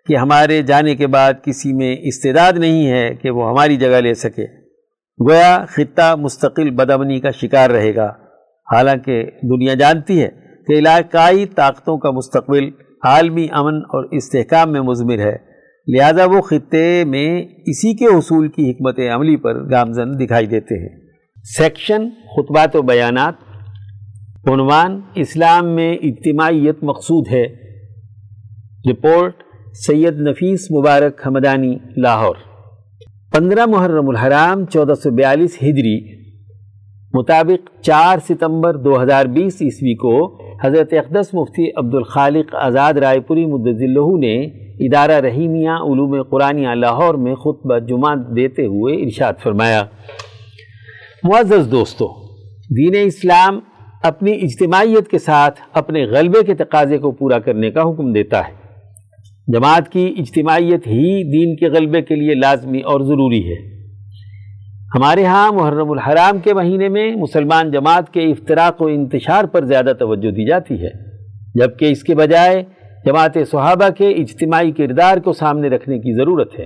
کہ ہمارے جانے کے بعد کسی میں استعداد نہیں ہے کہ وہ ہماری جگہ لے سکے. گویا خطہ مستقل بدامنی کا شکار رہے گا، حالانکہ دنیا جانتی ہے کہ علاقائی طاقتوں کا مستقبل عالمی امن اور استحکام میں مضمر ہے، لہذا وہ خطے میں اسی کے حصول کی حکمت عملی پر گامزن دکھائی دیتے ہیں. سیکشن خطبات و بیانات. عنوان: اسلام میں اجتماعیت مقصود ہے. رپورٹ: سید نفیس مبارک حمدانی، لاہور، پندرہ محرم الحرام چودہ سو بیالیس ہجری مطابق چار ستمبر دو ہزار بیس عیسوی کو حضرت اقدس مفتی عبد الخالق آزاد رائے پوری مدظلہ اللہ نے ادارہ رحیمیہ علوم قرآنیہ لاہور میں خطبہ جمعہ دیتے ہوئے ارشاد فرمایا: معزز دوستو، دین اسلام اپنی اجتماعیت کے ساتھ اپنے غلبے کے تقاضے کو پورا کرنے کا حکم دیتا ہے. جماعت کی اجتماعیت ہی دین کے غلبے کے لیے لازمی اور ضروری ہے. ہمارے ہاں محرم الحرام کے مہینے میں مسلمان جماعت کے افتراق و انتشار پر زیادہ توجہ دی جاتی ہے، جبکہ اس کے بجائے جماعت صحابہ کے اجتماعی کردار کو سامنے رکھنے کی ضرورت ہے.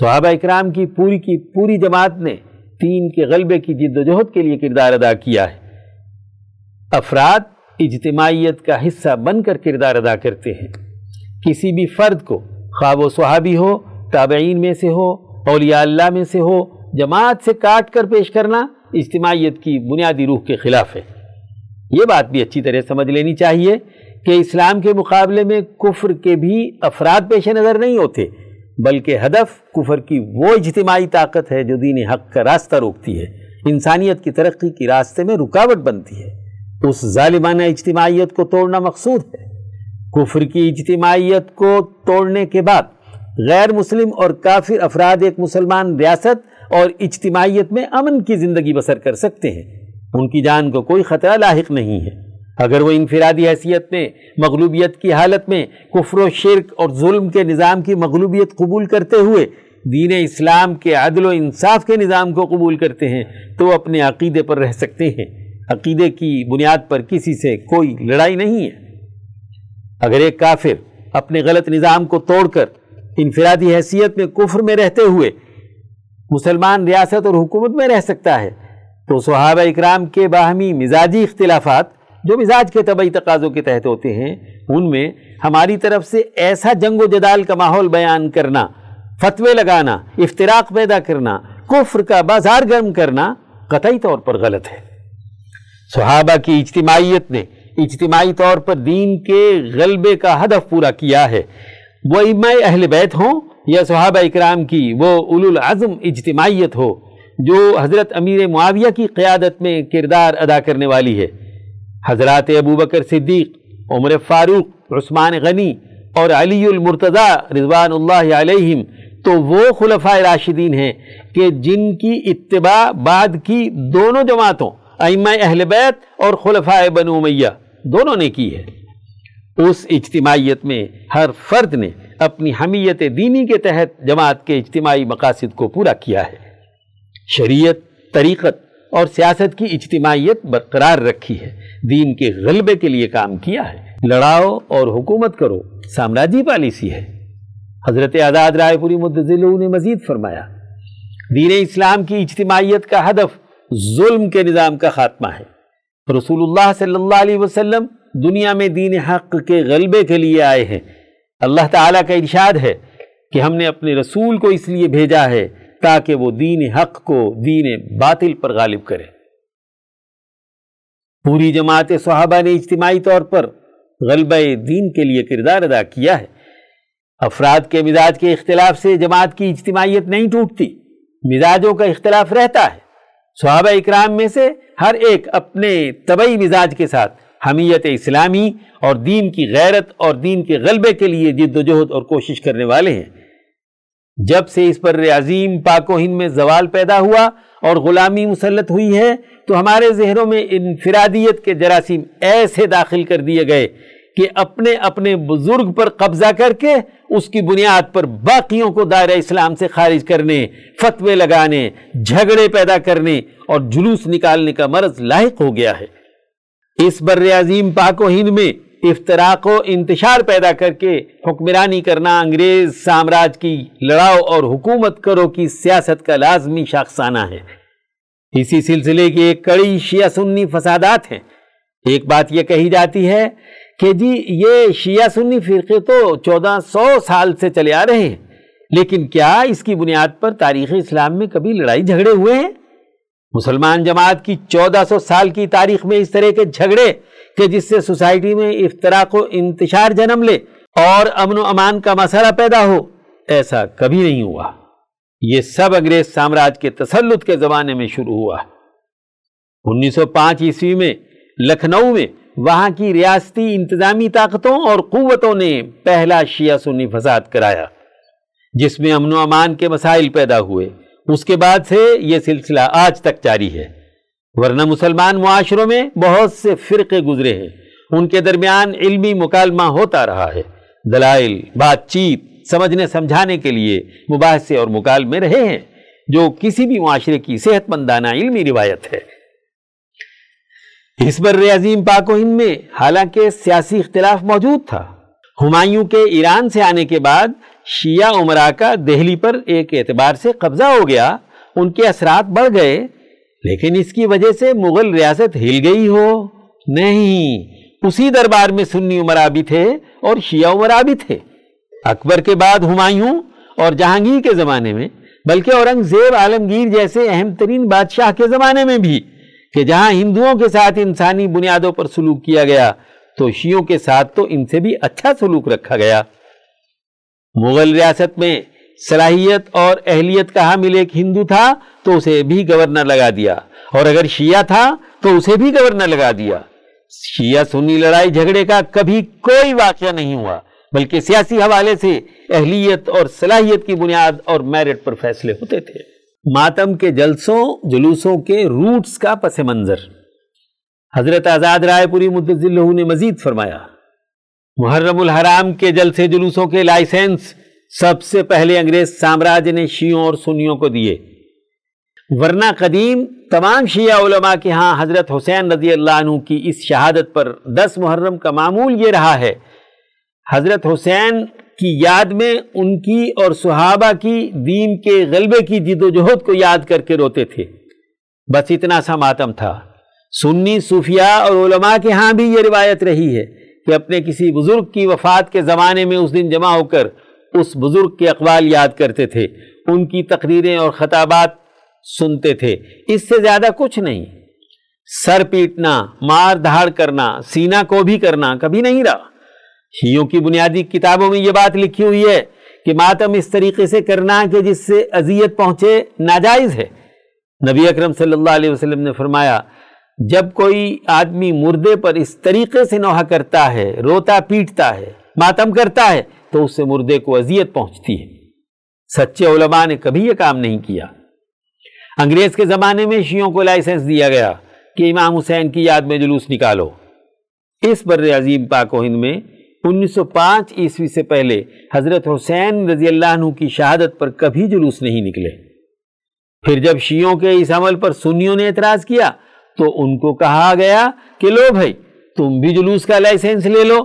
صحابہ اکرام کی پوری کی پوری جماعت نے دین کے غلبے کی جد و جہد کے لیے کردار ادا کیا ہے. افراد اجتماعیت کا حصہ بن کر کردار ادا کرتے ہیں. کسی بھی فرد کو، خواب و صحابی ہو، تابعین میں سے ہو، اولیاء اللہ میں سے ہو، جماعت سے کاٹ کر پیش کرنا اجتماعیت کی بنیادی روح کے خلاف ہے. یہ بات بھی اچھی طرح سمجھ لینی چاہیے کہ اسلام کے مقابلے میں کفر کے بھی افراد پیش نظر نہیں ہوتے، بلکہ ہدف کفر کی وہ اجتماعی طاقت ہے جو دین حق کا راستہ روکتی ہے، انسانیت کی ترقی کی راستے میں رکاوٹ بنتی ہے. اس ظالمانہ اجتماعیت کو توڑنا مقصود ہے. کفر کی اجتماعیت کو توڑنے کے بعد غیر مسلم اور کافر افراد ایک مسلمان ریاست اور اجتماعیت میں امن کی زندگی بسر کر سکتے ہیں. ان کی جان کو کوئی خطرہ لاحق نہیں ہے. اگر وہ انفرادی حیثیت میں مغلوبیت کی حالت میں کفر و شرک اور ظلم کے نظام کی مغلوبیت قبول کرتے ہوئے دین اسلام کے عدل و انصاف کے نظام کو قبول کرتے ہیں تو اپنے عقیدے پر رہ سکتے ہیں. عقیدے کی بنیاد پر کسی سے کوئی لڑائی نہیں ہے. اگر ایک کافر اپنے غلط نظام کو توڑ کر انفرادی حیثیت میں کفر میں رہتے ہوئے مسلمان ریاست اور حکومت میں رہ سکتا ہے تو صحابہ اکرام کے باہمی مزاجی اختلافات جو مزاج کے طبعی تقاضوں کے تحت ہوتے ہیں، ان میں ہماری طرف سے ایسا جنگ و جدال کا ماحول بیان کرنا، فتوے لگانا، افتراق پیدا کرنا، کفر کا بازار گرم کرنا قطعی طور پر غلط ہے. صحابہ کی اجتماعیت نے اجتماعی طور پر دین کے غلبے کا ہدف پورا کیا ہے، وہ ائمہ اہل بیت ہوں یا صحابہ اکرام کی وہ اولو العزم اجتماعیت ہو جو حضرت امیر معاویہ کی قیادت میں کردار ادا کرنے والی ہے۔ حضرات ابوبکر صدیق، عمر فاروق، عثمان غنی اور علی المرتضیٰ رضوان اللہ علیہم تو وہ خلفائے راشدین ہیں کہ جن کی اتباع بعد کی دونوں جماعتوں ائمہ اہل بیت اور خلفائے بنو امیہ دونوں نے کی ہے۔ اس اجتماعیت میں ہر فرد نے اپنی حمیت دینی کے تحت جماعت کے اجتماعی مقاصد کو پورا کیا ہے، شریعت، طریقت اور سیاست کی اجتماعیت برقرار رکھی ہے، دین کے غلبے کے لیے کام کیا ہے۔ لڑاؤ اور حکومت کرو سامراجی پالیسی ہے۔ حضرت آزاد رائے پوری مدظلہ نے مزید فرمایا، دین اسلام کی اجتماعیت کا ہدف ظلم کے نظام کا خاتمہ ہے۔ رسول اللہ صلی اللہ علیہ وسلم دنیا میں دین حق کے غلبے کے لیے آئے ہیں۔ اللہ تعالیٰ کا ارشاد ہے کہ ہم نے اپنے رسول کو اس لیے بھیجا ہے تاکہ وہ دین حق کو دین باطل پر غالب کرے۔ پوری جماعت صحابہ نے اجتماعی طور پر غلبہ دین کے لیے کردار ادا کیا ہے۔ افراد کے مزاج کے اختلاف سے جماعت کی اجتماعیت نہیں ٹوٹتی، مزاجوں کا اختلاف رہتا ہے۔ صحابہ اکرام میں سے ہر ایک اپنے طبعی مزاج کے ساتھ حمیت اسلامی اور دین کی غیرت اور دین کے غلبے کے لیے جد و جہد اور کوشش کرنے والے ہیں۔ جب سے اس پر عظیم پاک و ہند میں زوال پیدا ہوا اور غلامی مسلط ہوئی ہے تو ہمارے ذہنوں میں انفرادیت کے جراثیم ایسے داخل کر دیے گئے کہ اپنے اپنے بزرگ پر قبضہ کر کے اس کی بنیاد پر باقیوں کو دائرہ اسلام سے خارج کرنے، فتوے لگانے، جھگڑے پیدا کرنے اور جلوس نکالنے کا مرض لاحق ہو گیا ہے۔ اس بر عظیم پاک و ہند میں افتراق و انتشار پیدا کر کے حکمرانی کرنا انگریز سامراج کی لڑاؤ اور حکومت کرو کی سیاست کا لازمی شاخسانہ ہے۔ اسی سلسلے کی ایک کڑی شیعہ سنی فسادات ہیں۔ ایک بات یہ کہی جاتی ہے کہ جی یہ شیعہ سنی فرقے تو چودہ سو سال سے چلے آ رہے ہیں، لیکن کیا اس کی بنیاد پر تاریخ اسلام میں کبھی لڑائی جھگڑے ہوئے ہیں؟ مسلمان جماعت کی چودہ سو سال کی تاریخ میں اس طرح کے جھگڑے کہ جس سے سوسائٹی میں افتراق و انتشار جنم لے اور امن و امان کا مسئلہ پیدا ہو، ایسا کبھی نہیں ہوا۔ یہ سب انگریز سامراج کے تسلط کے زمانے میں شروع ہوا۔ انیس سو پانچ عیسوی میں لکھنؤ میں وہاں کی ریاستی انتظامی طاقتوں اور قوتوں نے پہلا شیعہ سنی فساد کرایا جس میں امن و امان کے مسائل پیدا ہوئے۔ اس کے بعد سے یہ سلسلہ آج تک جاری ہے، ورنہ مسلمان معاشروں میں بہت سے فرقے گزرے ہیں، ان کے درمیان علمی مکالمہ ہوتا رہا ہے، دلائل، بات چیت، سمجھنے سمجھانے کے لیے مباحثے اور مکالمے رہے ہیں جو کسی بھی معاشرے کی صحت مندانہ علمی روایت ہے۔ اس بر عظیم پاک و ہند میں حالانکہ سیاسی اختلاف موجود تھا، ہمایوں کے ایران سے آنے کے بعد شیعہ امراء کا دہلی پر ایک اعتبار سے قبضہ ہو گیا، ان کے اثرات بڑھ گئے، لیکن اس کی وجہ سے مغل ریاست ہل گئی ہو؟ نہیں، اسی دربار میں سنی امراء بھی تھے اور شیعہ امراء بھی تھے۔ اکبر کے بعد ہمایوں اور جہانگیر کے زمانے میں، بلکہ اورنگ زیب عالمگیر جیسے اہم ترین بادشاہ کے زمانے میں بھی، کہ جہاں ہندوؤں کے ساتھ انسانی بنیادوں پر سلوک کیا گیا تو شیعوں کے ساتھ تو ان سے بھی اچھا سلوک رکھا گیا۔ مغل ریاست میں صلاحیت اور اہلیت کا حامل ایک ہندو تھا تو اسے بھی گورنر لگا دیا، اور اگر شیعہ تھا تو اسے بھی گورنر لگا دیا۔ شیعہ سنی لڑائی جھگڑے کا کبھی کوئی واقعہ نہیں ہوا، بلکہ سیاسی حوالے سے اہلیت اور صلاحیت کی بنیاد اور میرٹ پر فیصلے ہوتے تھے۔ ماتم کے جلسوں جلوسوں کے روٹس کا پس منظر۔ حضرت آزاد رائے پوری مدظلہ نے مزید فرمایا، محرم الحرام کے جلسے جلوسوں کے لائسنس سب سے پہلے انگریز سامراج نے شیعوں اور سنیوں کو دیے، ورنہ قدیم تمام شیعہ علماء کے ہاں حضرت حسین رضی اللہ عنہ کی اس شہادت پر دس محرم کا معمول یہ رہا ہے، حضرت حسین کی یاد میں ان کی اور صحابہ کی دین کے غلبے کی جد و جہد کو یاد کر کے روتے تھے، بس اتنا سا ماتم تھا۔ سنی صوفیاء اور علماء کے ہاں بھی یہ روایت رہی ہے کہ اپنے کسی بزرگ کی وفات کے زمانے میں اس دن جمع ہو کر اس بزرگ کے اقوال یاد کرتے تھے، ان کی تقریریں اور خطابات سنتے تھے، اس سے زیادہ کچھ نہیں۔ سر پیٹنا، مار دھاڑ کرنا، سینہ کو بھی کرنا کبھی نہیں رہا۔ شیعوں کی بنیادی کتابوں میں یہ بات لکھی ہوئی ہے کہ ماتم اس طریقے سے کرنا کہ جس سے اذیت پہنچے ناجائز ہے۔ نبی اکرم صلی اللہ علیہ وسلم نے فرمایا جب کوئی آدمی مردے پر اس طریقے سے نوحہ کرتا ہے، روتا پیٹتا ہے، ماتم کرتا ہے تو اس سے مردے کو اذیت پہنچتی ہے۔ سچے علماء نے کبھی یہ کام نہیں کیا۔ انگریز کے زمانے میں شیعوں کو لائسنس دیا گیا کہ امام حسین کی یاد میں جلوس نکالو۔ اس بر عظیم پاک و ہند میں انیس سو پانچ عیسوی سے پہلے حضرت حسین رضی اللہ عنہ کی شہادت پر کبھی جلوس نہیں نکلے۔ پھر جب شیعوں کے اس عمل پر سنیوں نے اعتراض کیا تو ان کو کہا گیا کہ لو بھائی تم بھی جلوس کا لائسنس لے لو،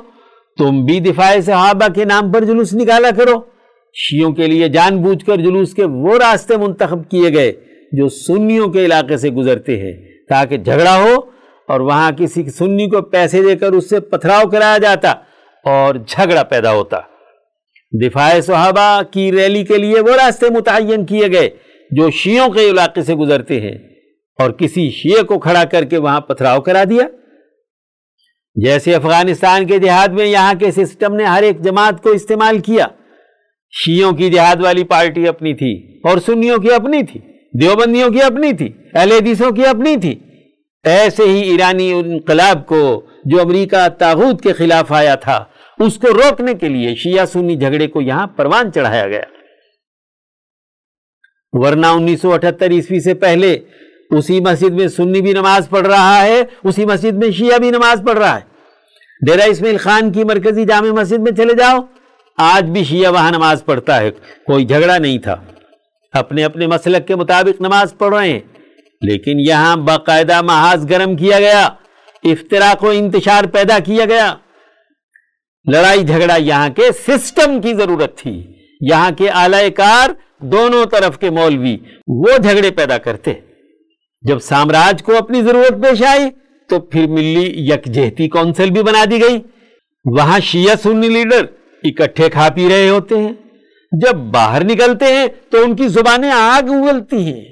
تم بھی دفاع صحابہ کے نام پر جلوس نکالا کرو۔ شیعوں کے لیے جان بوجھ کر جلوس کے وہ راستے منتخب کیے گئے جو سنیوں کے علاقے سے گزرتے ہیں تاکہ جھگڑا ہو اور وہاں کسی سنی کو پیسے دے کر اس سے پتھراؤ کرایا جاتا اور جھگڑا پیدا ہوتا۔ دفاع صحابہ کی ریلی کے لیے وہ راستے متعین کیے گئے جو شیعوں کے علاقے سے گزرتے ہیں اور کسی شیعہ کو کھڑا کر کے وہاں پتھراؤ کرا دیا۔ جیسے افغانستان کے جہاد میں یہاں کے سسٹم نے ہر ایک جماعت کو استعمال کیا۔ شیعوں کی جہاد والی پارٹی اپنی تھی اور سنیوں کی اپنی تھی، دیوبندیوں کی اپنی تھی، اہل حدیثوں کی اپنی تھی۔ ایسے ہی ایرانی انقلاب کو جو امریکہ طاغوت کے خلاف آیا تھا اس کو روکنے کے لیے شیعہ سنی جھگڑے کو یہاں پروان چڑھایا گیا، ورنہ انیس سو اٹھتر عیسوی سے پہلے اسی مسجد میں سنی بھی نماز پڑھ رہا ہے، اسی مسجد میں شیعہ بھی نماز پڑھ رہا ہے۔ ڈیرہ اسماعیل خان کی مرکزی جامع مسجد میں چلے جاؤ، آج بھی شیعہ وہاں نماز پڑھتا ہے، کوئی جھگڑا نہیں تھا، اپنے اپنے مسلک کے مطابق نماز پڑھ رہے ہیں۔ لیکن یہاں باقاعدہ محاذ گرم کیا گیا، افتراق و انتشار پیدا کیا گیا۔ لڑائی جھگڑا یہاں کے سسٹم کی ضرورت تھی۔ یہاں کے اعلی کار دونوں طرف کے مولوی وہ جھگڑے پیدا کرتے۔ جب سامراج کو اپنی ضرورت پیش آئی تو پھر ملی یکجہتی کونسل بھی بنا دی گئی۔ وہاں شیعہ سنی لیڈر اکٹھے کھا پی رہے ہوتے ہیں، جب باہر نکلتے ہیں تو ان کی زبانیں آگ اگلتی ہیں،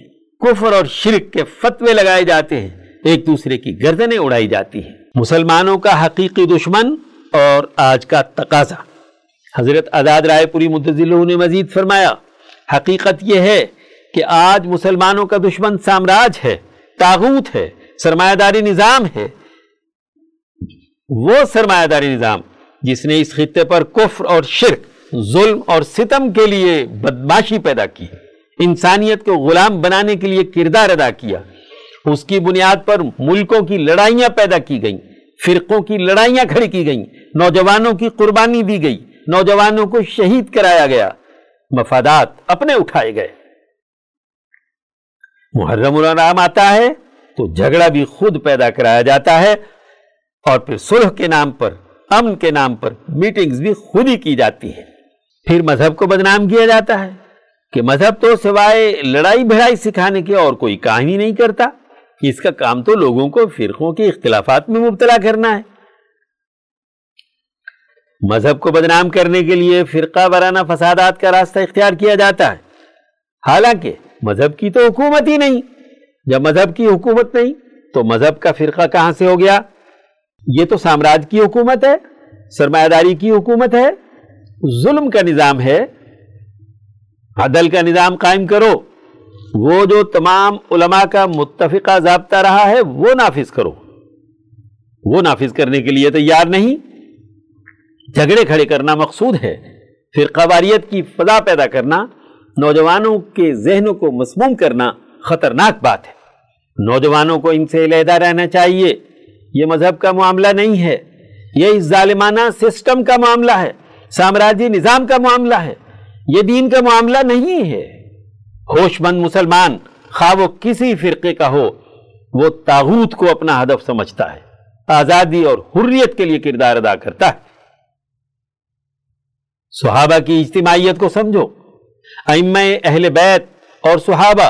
کفر اور شرک کے فتوے لگائے جاتے ہیں، ایک دوسرے کی گردنیں اڑائی جاتی ہیں۔ مسلمانوں کا حقیقی دشمن اور آج کا تقاضا۔ حضرت آزاد رائے پوری مدظل اللہ نے مزید فرمایا حقیقت یہ ہے کہ آج مسلمانوں کا دشمن سامراج ہے، طاغوت ہے، سرمایہ داری نظام ہے۔ وہ سرمایہ داری نظام جس نے اس خطے پر کفر اور شرک، ظلم اور ستم کے لیے بدمعاشی پیدا کی، انسانیت کو غلام بنانے کے لیے کردار ادا کیا۔ اس کی بنیاد پر ملکوں کی لڑائیاں پیدا کی گئیں، فرقوں کی لڑائیاں کھڑی کی گئیں، نوجوانوں کی قربانی دی گئی، نوجوانوں کو شہید کرایا گیا، مفادات اپنے اٹھائے گئے۔ محرم الانام آتا ہے تو جھگڑا بھی خود پیدا کرایا جاتا ہے اور پھر صلح کے نام پر، امن کے نام پر میٹنگز بھی خود ہی کی جاتی ہے۔ پھر مذہب کو بدنام کیا جاتا ہے کہ مذہب تو سوائے لڑائی بھڑائی سکھانے کے اور کوئی کام ہی نہیں کرتا، اس کا کام تو لوگوں کو فرقوں کے اختلافات میں مبتلا کرنا ہے۔ مذہب کو بدنام کرنے کے لیے فرقہ وارانہ فسادات کا راستہ اختیار کیا جاتا ہے، حالانکہ مذہب کی تو حکومت ہی نہیں۔ جب مذہب کی حکومت نہیں تو مذہب کا فرقہ کہاں سے ہو گیا؟ یہ تو سامراج کی حکومت ہے، سرمایہ داری کی حکومت ہے، ظلم کا نظام ہے۔ عدل کا نظام قائم کرو، وہ جو تمام علماء کا متفقہ ضابطہ رہا ہے وہ نافذ کرو۔ وہ نافذ کرنے کے لیے تیار نہیں، جھگڑے کھڑے کرنا مقصود ہے، فرقہ واریت کی فضا پیدا کرنا، نوجوانوں کے ذہنوں کو مسموم کرنا خطرناک بات ہے۔ نوجوانوں کو ان سے علیحدہ رہنا چاہیے۔ یہ مذہب کا معاملہ نہیں ہے، یہ اس ظالمانہ سسٹم کا معاملہ ہے، سامراجی نظام کا معاملہ ہے، یہ دین کا معاملہ نہیں ہے۔ ہوش مند مسلمان خواہ وہ کسی فرقے کا ہو وہ طاغوت کو اپنا ہدف سمجھتا ہے، آزادی اور حریت کے لیے کردار ادا کرتا ہے۔ صحابہ کی اجتماعیت کو سمجھو، ائمہ اہل بیت اور صحابہ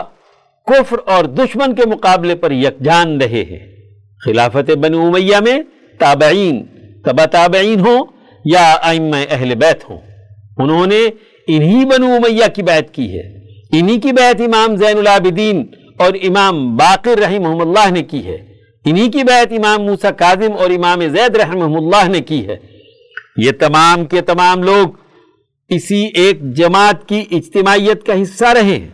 کفر اور دشمن کے مقابلے پر یکجان رہے ہیں۔ خلافت بنو امیہ میں تابعین، تبع تابعین ہوں یا ائمہ اہل بیت ہوں، انہوں نے انہی بنو امیہ کی بیعت کی ہے، انہی کی بیعت امام زین العابدین اور امام باقر رحمہم اللہ نے کی ہے، انہی کی بیعت امام موسیٰ کاظم اور امام زید رحمہ اللہ نے کی ہے. یہ تمام کے تمام لوگ اسی ایک جماعت کی اجتماعیت کا حصہ رہے ہیں.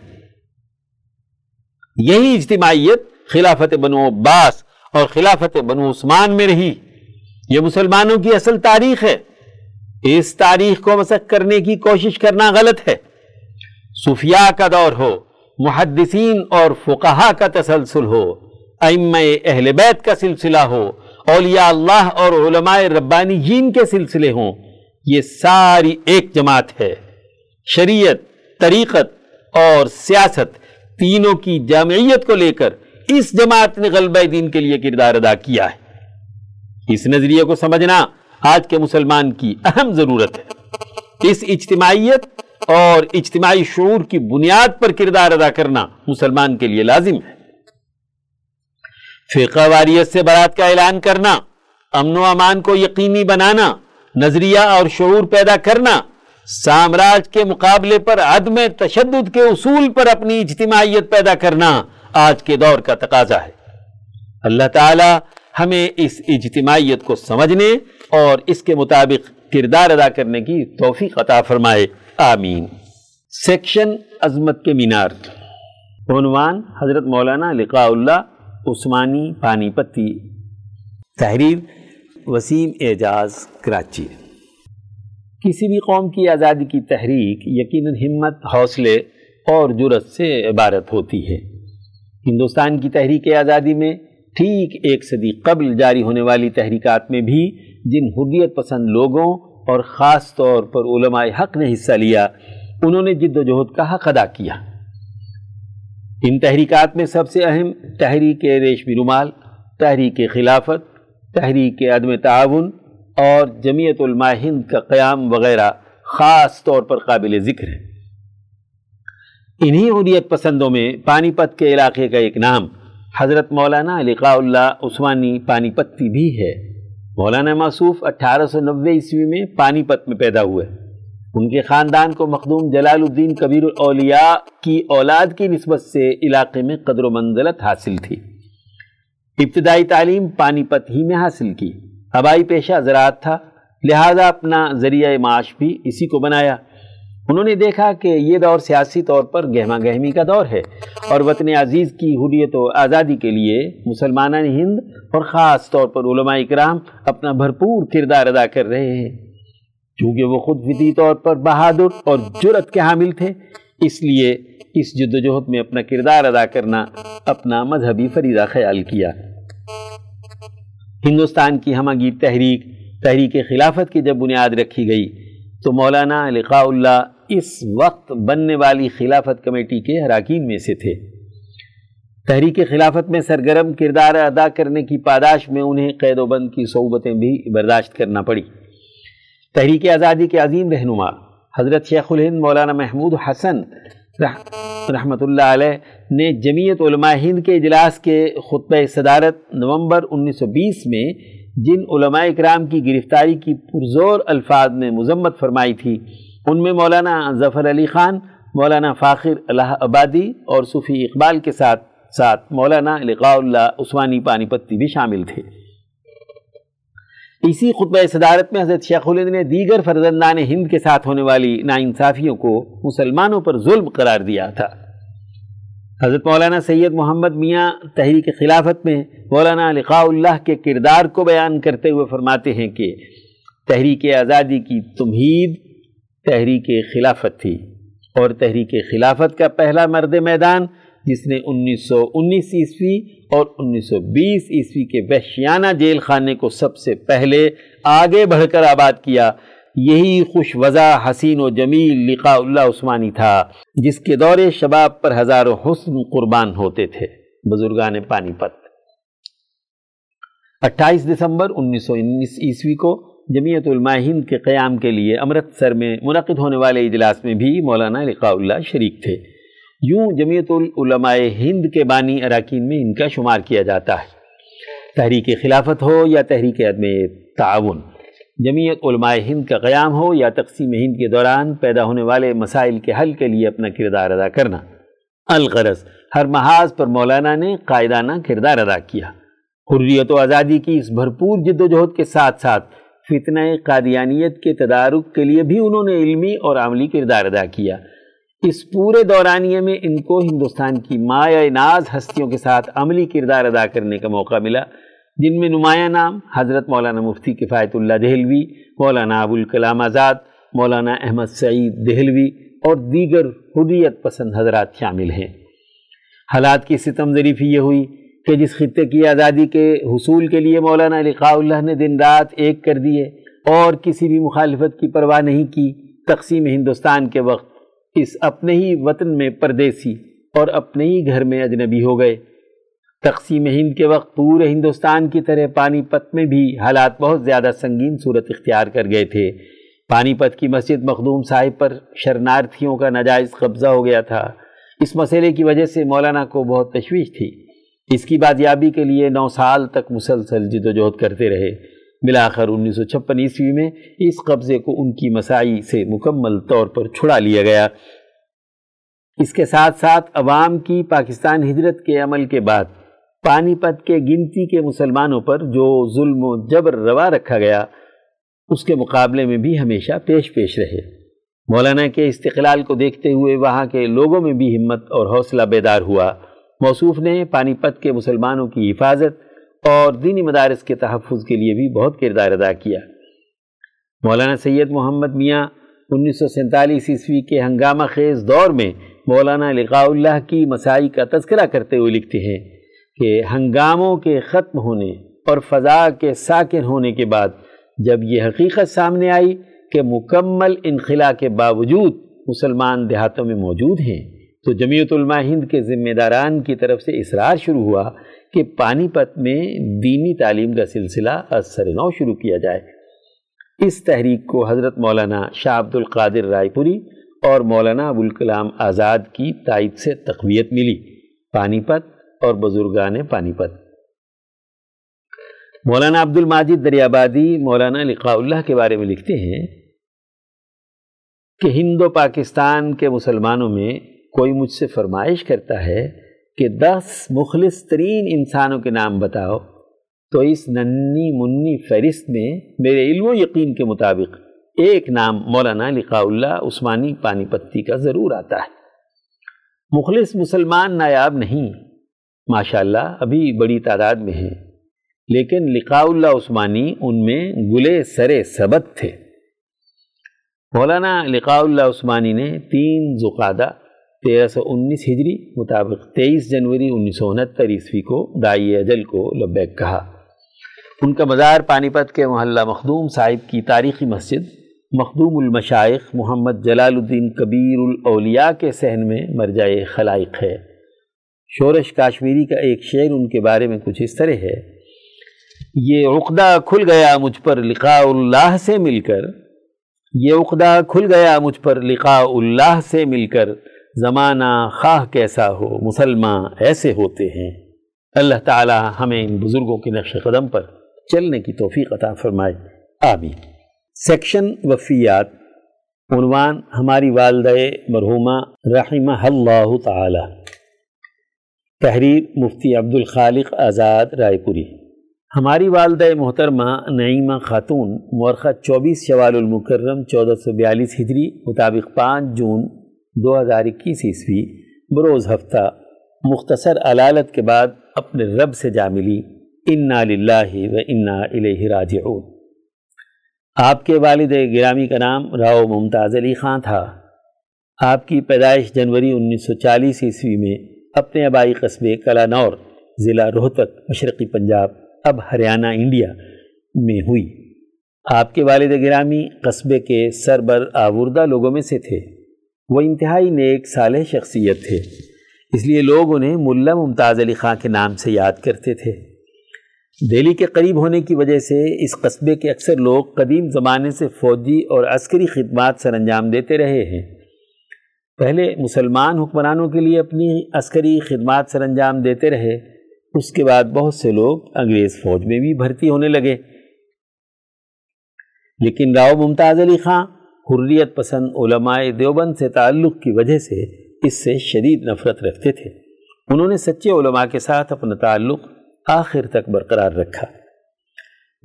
یہی اجتماعیت خلافت بنو عباس اور خلافت بنو عثمان میں رہی. یہ مسلمانوں کی اصل تاریخ ہے. اس تاریخ کو مسخ کرنے کی کوشش کرنا غلط ہے. صوفیاء کا دور ہو، محدثین اور فقہا کا تسلسل ہو، ائمہ اہل بیت کا سلسلہ ہو، اولیاء اللہ اور علماء ربانیین کے سلسلے ہوں، یہ ساری ایک جماعت ہے. شریعت، طریقت اور سیاست تینوں کی جامعیت کو لے کر اس جماعت نے غلبہ دین کے لیے کردار ادا کیا ہے. اس نظریے کو سمجھنا آج کے مسلمان کی اہم ضرورت ہے. اس اجتماعیت اور اجتماعی شعور کی بنیاد پر کردار ادا کرنا مسلمان کے لیے لازم ہے. فرقہ واریت سے برات کا اعلان کرنا، امن و امان کو یقینی بنانا، نظریہ اور شعور پیدا کرنا، سامراج کے مقابلے پر عدم تشدد کے اصول پر اپنی اجتماعیت پیدا کرنا آج کے دور کا تقاضا ہے. اللہ تعالی ہمیں اس اجتماعیت کو سمجھنے اور اس کے مطابق کردار ادا کرنے کی توفیق عطا فرمائے، آمین. سیکشن عظمت کے مینار. عنوان: حضرت مولانا لقاء اللہ عثمانی، پانی پتی. تحریر: وسیم اعجاز، کراچی. کسی بھی قوم کی آزادی کی تحریک یقیناً ہمت، حوصلے اور جرأت سے عبارت ہوتی ہے. ہندوستان کی تحریک آزادی میں ٹھیک ایک صدی قبل جاری ہونے والی تحریکات میں بھی جن حریت پسند لوگوں اور خاص طور پر علماء حق نے حصہ لیا، انہوں نے جد و جہد کا حق ادا کیا. ان تحریکات میں سب سے اہم تحریک ریشمی رومال، تحریک خلافت، تحریک عدم تعاون اور جمعیت علماء ہند کا قیام وغیرہ خاص طور پر قابل ذکر ہیں. انہی حریت پسندوں میں پانی پت کے علاقے کا ایک نام حضرت مولانا لقاء اللہ عثمانی پانی پتی بھی ہے. مولانا موصوف اٹھارہ سو نوے عیسوی میں پانی پت میں پیدا ہوئے. ان کے خاندان کو مخدوم جلال الدین کبیر الاولیاء کی اولاد کی نسبت سے علاقے میں قدر و منزلت حاصل تھی. ابتدائی تعلیم پانی پت ہی میں حاصل کی. آبائی پیشہ زراعت تھا، لہذا اپنا ذریعہ معاش بھی اسی کو بنایا. انہوں نے دیکھا کہ یہ دور سیاسی طور پر گہما گہمی کا دور ہے اور وطن عزیز کی حریت و آزادی کے لیے مسلمانان ہند اور خاص طور پر علماء اکرام اپنا بھرپور کردار ادا کر رہے ہیں. چونکہ وہ خود فطری طور پر بہادر اور جرأت کے حامل تھے، اس لیے اس جد و جہد میں اپنا کردار ادا کرنا اپنا مذہبی فریضہ خیال کیا. ہندوستان کی ہمہ گیر تحریک، تحریک خلافت کی جب بنیاد رکھی گئی تو مولانا لقاء اللہ اس وقت بننے والی خلافت کمیٹی کے اراکین میں سے تھے. تحریک خلافت میں سرگرم کردار ادا کرنے کی پاداش میں انہیں قید و بند کی صعوبتیں بھی برداشت کرنا پڑی. تحریک آزادی کے عظیم رہنما حضرت شیخ الہند مولانا محمود حسن رحمۃ اللہ علیہ نے جمعیت علماء ہند کے اجلاس کے خطبہ صدارت نومبر انیس سو بیس میں جن علماء اکرام کی گرفتاری کی پرزور الفاظ میں مذمت فرمائی تھی، ان میں مولانا ظفر علی خان، مولانا فاخر الہ آبادی اور صوفی اقبال کے ساتھ ساتھ مولانا لقاء اللہ عثمانی پانی پتی بھی شامل تھے. اسی خطبہ صدارت میں حضرت شیخ الہند نے دیگر فرزندان ہند کے ساتھ ہونے والی ناانصافیوں کو مسلمانوں پر ظلم قرار دیا تھا. حضرت مولانا سید محمد میاں تحریک خلافت میں مولانا لقاء اللہ کے کردار کو بیان کرتے ہوئے فرماتے ہیں کہ تحریک آزادی کی تمہید تحریک خلافت تھی، اور تحریک خلافت کا پہلا مرد میدان جس نے انیس سو انیس عیسوی اور انیس سو بیس عیسوی کے وحشیانہ جیل خانے کو سب سے پہلے آگے بڑھ کر آباد کیا، یہی خوش وضع، حسین و جمیل لقاء اللہ عثمانی تھا جس کے دور شباب پر ہزاروں حسن قربان ہوتے تھے. بزرگان پانی پت. اٹھائیس دسمبر انیس سو انیس عیسوی کو جمعیت علماء ہند کے قیام کے لیے امرتسر میں منعقد ہونے والے اجلاس میں بھی مولانا لقاء اللہ شریک تھے. یوں جمعیت العلماء ہند کے بانی اراکین میں ان کا شمار کیا جاتا ہے. تحریک خلافت ہو یا تحریک عدم تعاون، جمعیت علماء ہند کا قیام ہو یا تقسیم ہند کے دوران پیدا ہونے والے مسائل کے حل کے لیے اپنا کردار ادا کرنا، الغرض ہر محاذ پر مولانا نے قائدانہ کردار ادا کیا. حریت و آزادی کی اس بھرپور جد و جہد کے ساتھ ساتھ فتنہ قادیانیت کے تدارک کے لیے بھی انہوں نے علمی اور عملی کردار ادا کیا۔ اس پورے دورانیے میں ان کو ہندوستان کی مایۂ ناز ہستیوں کے ساتھ عملی کردار ادا کرنے کا موقع ملا، جن میں نمایاں نام حضرت مولانا مفتی کفایت اللہ دہلوی، مولانا ابوالکلام آزاد، مولانا احمد سعید دہلوی اور دیگر حریت پسند حضرات شامل ہیں۔ حالات کی ستم ظریفی یہ ہوئی کہ جس خطے کی آزادی کے حصول کے لیے مولانا لقاء اللہ نے دن رات ایک کر دیے اور کسی بھی مخالفت کی پرواہ نہیں کی، تقسیم ہندوستان کے وقت اس اپنے ہی وطن میں پردیسی اور اپنے ہی گھر میں اجنبی ہو گئے۔ تقسیم ہند کے وقت پورے ہندوستان کی طرح پانی پت میں بھی حالات بہت زیادہ سنگین صورت اختیار کر گئے تھے۔ پانی پت کی مسجد مخدوم صاحب پر شرنارتھیوں کا ناجائز قبضہ ہو گیا تھا۔ اس مسئلے کی وجہ سے مولانا کو بہت تشویش تھی۔ اس کی بازیابی کے لیے نو سال تک مسلسل جد و جہد کرتے رہے۔ بالآخر انیس سو چھپن عیسوی میں اس قبضے کو ان کی مسائی سے مکمل طور پر چھڑا لیا گیا۔ اس کے ساتھ ساتھ عوام کی پاکستان ہجرت کے عمل کے بعد پانی پت کے گنتی کے مسلمانوں پر جو ظلم و جبر روا رکھا گیا، اس کے مقابلے میں بھی ہمیشہ پیش پیش رہے۔ مولانا کے استقلال کو دیکھتے ہوئے وہاں کے لوگوں میں بھی ہمت اور حوصلہ بیدار ہوا۔ موصوف نے پانی پت کے مسلمانوں کی حفاظت اور دینی مدارس کے تحفظ کے لیے بھی بہت کردار ادا کیا۔ مولانا سید محمد میاں انیس سو سینتالیس عیسوی کے ہنگامہ خیز دور میں مولانا لقاء اللہ کی مسائی کا تذکرہ کرتے ہوئے لکھتے ہیں کہ ہنگاموں کے ختم ہونے اور فضا کے ساکن ہونے کے بعد جب یہ حقیقت سامنے آئی کہ مکمل انخلا کے باوجود مسلمان دیہاتوں میں موجود ہیں، تو جمعیت علماء ہند کے ذمہ داران کی طرف سے اصرار شروع ہوا کہ پانی پت میں دینی تعلیم کا سلسلہ از سر نو شروع کیا جائے۔ اس تحریک کو حضرت مولانا شاہ عبد القادر رائے پوری اور مولانا ابوالکلام آزاد کی تائید سے تقویت ملی۔ پانی پت اور بزرگان پانی پت، مولانا عبد الماجد دریابادی مولانا لقاء اللہ کے بارے میں لکھتے ہیں کہ ہند و پاکستان کے مسلمانوں میں کوئی مجھ سے فرمائش کرتا ہے کہ دس مخلص ترین انسانوں کے نام بتاؤ، تو اس ننی منی فہرست میں میرے علم و یقین کے مطابق ایک نام مولانا لقاء اللہ عثمانی پانی پتی کا ضرور آتا ہے۔ مخلص مسلمان نایاب نہیں، ماشاءاللہ ابھی بڑی تعداد میں ہیں، لیکن لقاء اللہ عثمانی ان میں گلے سرے سبت تھے۔ مولانا لقاء اللہ عثمانی نے تین ذوقعدہ تیرہ سو انیس ہجری مطابق تیئیس جنوری انیس سو انہتر عیسوی کو دائی اجل کو لبیک کہا۔ ان کا مزار پانی پت کے محلہ مخدوم صاحب کی تاریخی مسجد مخدوم المشائخ محمد جلال الدین کبیر الاولیاء کے صحن میں مرجع خلائق ہے۔ شورش کاشمیری کا ایک شعر ان کے بارے میں کچھ اس طرح ہے: یہ عقدہ کھل گیا مجھ پر لقاء اللہ سے مل کر، یہ عقدہ کھل گیا مجھ پر لقاء اللہ سے مل کر، زمانہ خواہ کیسا ہو مسلمان ایسے ہوتے ہیں۔ اللہ تعالی ہمیں ان بزرگوں کے نقش قدم پر چلنے کی توفیق عطا فرمائے، آمین۔ سیکشن وفیات، عنوان: ہماری والدہ مرحومہ رحمہ اللہ تعالی۔ تحریر: مفتی عبد الخالق آزاد رائے پوری۔ ہماری والدہ محترمہ نعیمہ خاتون مورخہ چوبیس شوال المکرم چودہ سو بیالیس ہجری مطابق پانچ جون دو ہزار اکیس عیسوی بروز ہفتہ مختصر علالت کے بعد اپنے رب سے جا ملی۔ انا للہ و انا الیہ راجعون۔ آپ کے والد گرامی کا نام راؤ ممتاز علی خان تھا۔ آپ کی پیدائش جنوری انیس سو چالیس عیسوی میں اپنے آبائی قصبے کلانور، ضلع روہتک، مشرقی پنجاب، اب ہریانہ، انڈیا میں ہوئی۔ آپ کے والد گرامی قصبے کے سربر آوردہ لوگوں میں سے تھے۔ وہ انتہائی نیک صالح شخصیت تھے، اس لیے لوگ انہیں ملا ممتاز علی خان کے نام سے یاد کرتے تھے۔ دہلی کے قریب ہونے کی وجہ سے اس قصبے کے اکثر لوگ قدیم زمانے سے فوجی اور عسکری خدمات سر انجام دیتے رہے ہیں۔ پہلے مسلمان حکمرانوں کے لیے اپنی عسکری خدمات سر انجام دیتے رہے، اس کے بعد بہت سے لوگ انگریز فوج میں بھی بھرتی ہونے لگے، لیکن راؤ ممتاز علی خان حریت پسند علماء دیوبند سے تعلق کی وجہ سے اس سے شدید نفرت رکھتے تھے۔ انہوں نے سچے علماء کے ساتھ اپنا تعلق آخر تک برقرار رکھا۔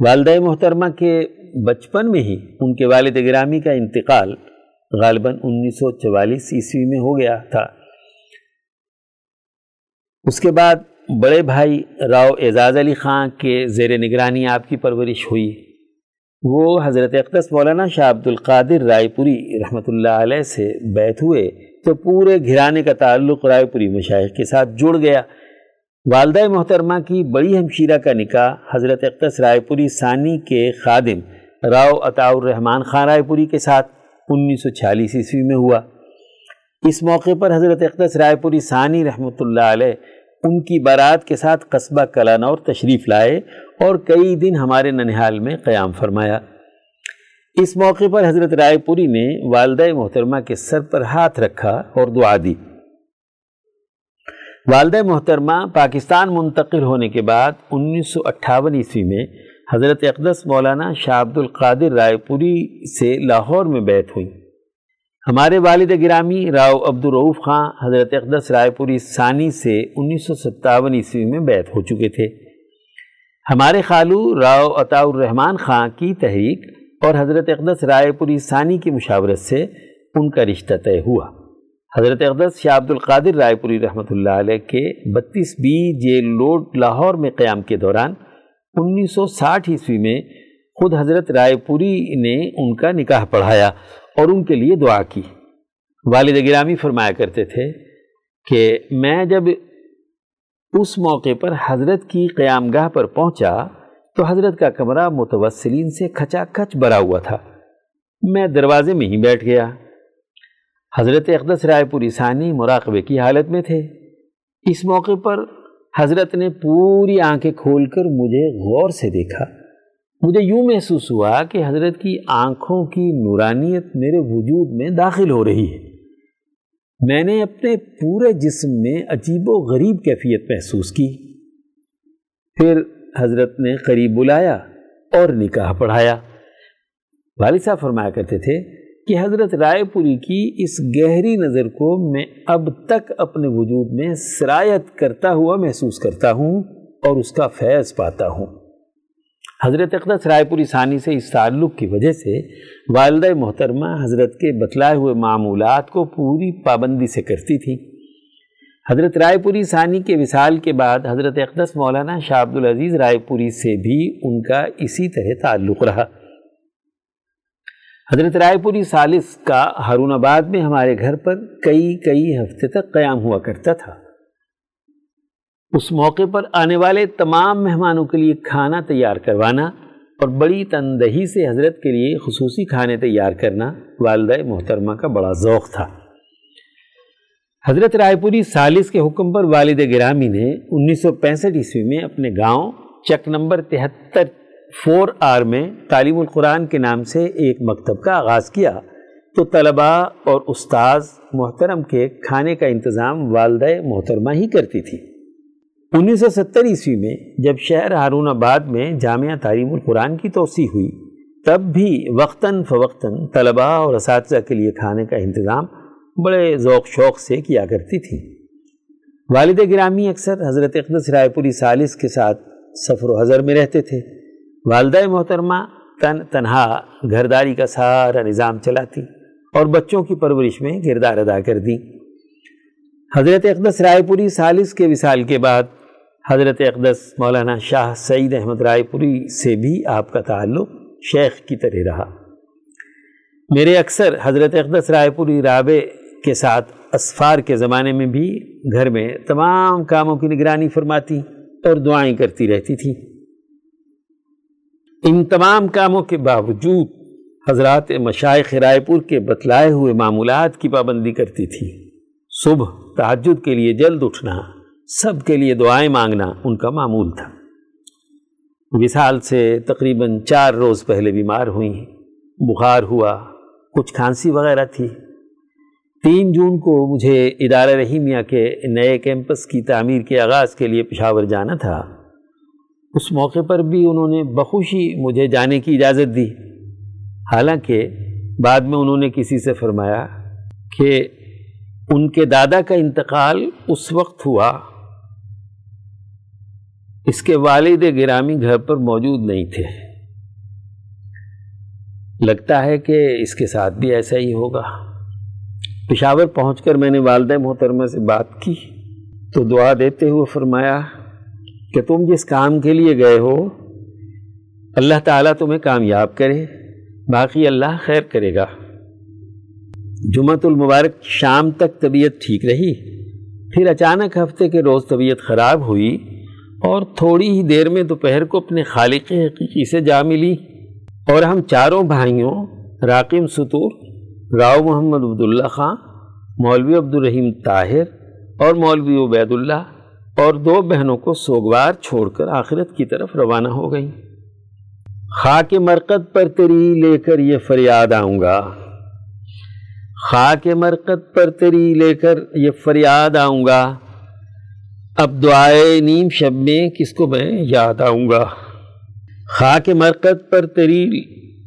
والدہ محترمہ کے بچپن میں ہی ان کے والد گرامی کا انتقال غالباً انیس سو چوالیس عیسوی میں ہو گیا تھا۔ اس کے بعد بڑے بھائی راؤ اعزاز علی خان کے زیر نگرانی آپ کی پرورش ہوئی۔ وہ حضرت اقدس مولانا شاہ عبد القادر رائے پوری رحمۃ اللہ علیہ سے بیعت ہوئے تو پورے گھرانے کا تعلق رائے پوری مشائخ کے ساتھ جڑ گیا۔ والدہ محترمہ کی بڑی ہمشیرہ کا نکاح حضرت اقدس رائے پوری ثانی کے خادم راؤ عطاء الرحمن خان رائے پوری کے ساتھ انیس سو چھیالیس عیسوی میں ہوا۔ اس موقع پر حضرت اقدس رائے پوری ثانی رحمۃ اللہ علیہ ان کی بارات کے ساتھ قصبہ کلانور تشریف لائے اور کئی دن ہمارے ننھیال میں قیام فرمایا۔ اس موقع پر حضرت رائے پوری نے والدہ محترمہ کے سر پر ہاتھ رکھا اور دعا دی۔ والدہ محترمہ پاکستان منتقل ہونے کے بعد انیس سو اٹھاون عیسوی میں حضرت اقدس مولانا شاہ عبد القادر رائے پوری سے لاہور میں بیعت ہوئی۔ ہمارے والد گرامی راؤ عبدالرؤف خان حضرت اقدس رائے پوری ثانی سے انیس سو ستاون عیسوی میں بیعت ہو چکے تھے۔ ہمارے خالو راؤ عطاء الرحمن خان کی تحریک اور حضرت اقدس رائے پوری ثانی کی مشاورت سے ان کا رشتہ طے ہوا۔ حضرت اقدس شاہ عبد القادر رائے پوری رحمۃ اللہ علیہ کے بتیس بی جیل روڈ لاہور میں قیام کے دوران انیس سو ساٹھ عیسوی میں خود حضرت رائے پوری نے ان کا نکاح پڑھایا اور ان کے لیے دعا کی۔ والد گرامی فرمایا کرتے تھے کہ میں جب اس موقع پر حضرت کی قیام گاہ پر پہنچا تو حضرت کا کمرہ متوسلین سے کھچا کھچ بھرا ہوا تھا۔ میں دروازے میں ہی بیٹھ گیا۔ حضرت اقدس رائے پوری ثانی مراقبے کی حالت میں تھے۔ اس موقع پر حضرت نے پوری آنکھیں کھول کر مجھے غور سے دیکھا۔ مجھے یوں محسوس ہوا کہ حضرت کی آنکھوں کی نورانیت میرے وجود میں داخل ہو رہی ہے۔ میں نے اپنے پورے جسم میں عجیب و غریب کیفیت محسوس کی۔ پھر حضرت نے قریب بلایا اور نکاح پڑھایا۔ والد صاحب فرمایا کرتے تھے کہ حضرت رائے پوری کی اس گہری نظر کو میں اب تک اپنے وجود میں سرایت کرتا ہوا محسوس کرتا ہوں اور اس کا فیض پاتا ہوں۔ حضرت اقدس رائے پوری ثانی سے اس تعلق کی وجہ سے والدہ محترمہ حضرت کے بتلائے ہوئے معمولات کو پوری پابندی سے کرتی تھیں۔ حضرت رائے پوری ثانی کے وصال کے بعد حضرت اقدس مولانا شاہ عبد العزیز رائے پوری سے بھی ان کا اسی طرح تعلق رہا۔ حضرت رائے پوری ثالث کا ہارون آباد میں ہمارے گھر پر کئی کئی ہفتے تک قیام ہوا کرتا تھا۔ اس موقع پر آنے والے تمام مہمانوں کے لیے کھانا تیار کروانا اور بڑی تندہی سے حضرت کے لیے خصوصی کھانے تیار کرنا والدہ محترمہ کا بڑا ذوق تھا۔ حضرت رائے پوری ثالث کے حکم پر والد گرامی نے انیس سو پینسٹھ عیسوی میں اپنے گاؤں چک نمبر تہتر فور آر میں تعلیم القرآن کے نام سے ایک مکتب کا آغاز کیا تو طلباء اور استاذ محترم کے کھانے کا انتظام والدہ محترمہ ہی کرتی تھی۔ انیس سو ستر عیسوی میں جب شہر ہارون آباد میں جامعہ تعلیم القرآن کی توسیع ہوئی تب بھی وقتاً فوقتاً طلباء اور اساتذہ کے لیے کھانے کا انتظام بڑے ذوق شوق سے کیا کرتی تھی۔ والد گرامی اکثر حضرت اقدس رائے پوری ثالث کے ساتھ سفر و حضر میں رہتے تھے۔ والدہ محترمہ تن تنہا گھرداری کا سارا نظام چلاتی اور بچوں کی پرورش میں کردار ادا کر دی۔ حضرت اقدس رائے پوری ثالث کے وصال کے بعد حضرت اقدس مولانا شاہ سعید احمد رائے پوری سے بھی آپ کا تعلق شیخ کی طرح رہا۔ میرے اکثر حضرت اقدس رائے پوری رابع کے ساتھ اسفار کے زمانے میں بھی گھر میں تمام کاموں کی نگرانی فرماتی اور دعائیں کرتی رہتی تھی۔ ان تمام کاموں کے باوجود حضرات مشائخ رائے پور کے بتلائے ہوئے معمولات کی پابندی کرتی تھی۔ صبح تہجد کے لیے جلد اٹھنا، سب کے لیے دعائیں مانگنا ان کا معمول تھا۔ وصال سے تقریباً چار روز پہلے بیمار ہوئیں، بخار ہوا، کچھ کھانسی وغیرہ تھی۔ تین جون کو مجھے ادارہ رحیمیہ کے نئے کیمپس کی تعمیر کے آغاز کے لیے پشاور جانا تھا۔ اس موقع پر بھی انہوں نے بخوشی مجھے جانے کی اجازت دی، حالانکہ بعد میں انہوں نے کسی سے فرمایا کہ ان کے دادا کا انتقال اس وقت ہوا اس کے والد گرامی گھر پر موجود نہیں تھے. لگتا ہے کہ اس کے ساتھ بھی ایسا ہی ہوگا. پشاور پہنچ کر میں نے والدہ محترمہ سے بات کی تو دعا دیتے ہوئے فرمایا کہ تم جس کام کے لیے گئے ہو اللہ تعالیٰ تمہیں کامیاب کرے، باقی اللہ خیر کرے گا. جمعۃ المبارک شام تک طبیعت ٹھیک رہی، پھر اچانک ہفتے کے روز طبیعت خراب ہوئی اور تھوڑی ہی دیر میں دوپہر کو اپنے خالق حقیقی سے جا ملی، اور ہم چاروں بھائیوں راقم سطور، راؤ محمد عبداللہ خان، مولوی عبدالرحیم طاہر اور مولوی عبید اللہ اور دو بہنوں کو سوگوار چھوڑ کر آخرت کی طرف روانہ ہو گئیں. خاک مرقد پر تیری لے کر یہ فریاد آؤں گا، خاک مرقد پر تیری لے کر یہ فریاد آؤں گا، اب دعائے نیم شب میں کس کو میں یاد آؤں گا. خاک مرقد پر تیری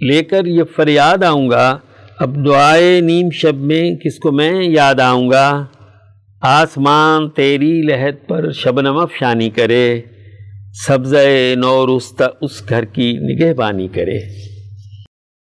لے کر یہ فریاد آؤں گا، اب دعائے نیم شب میں کس کو میں یاد آؤں گا. آسمان تیری لحد پر شبنم افشانی کرے، سبزے نور اس گھر کی نگہبانی کرے.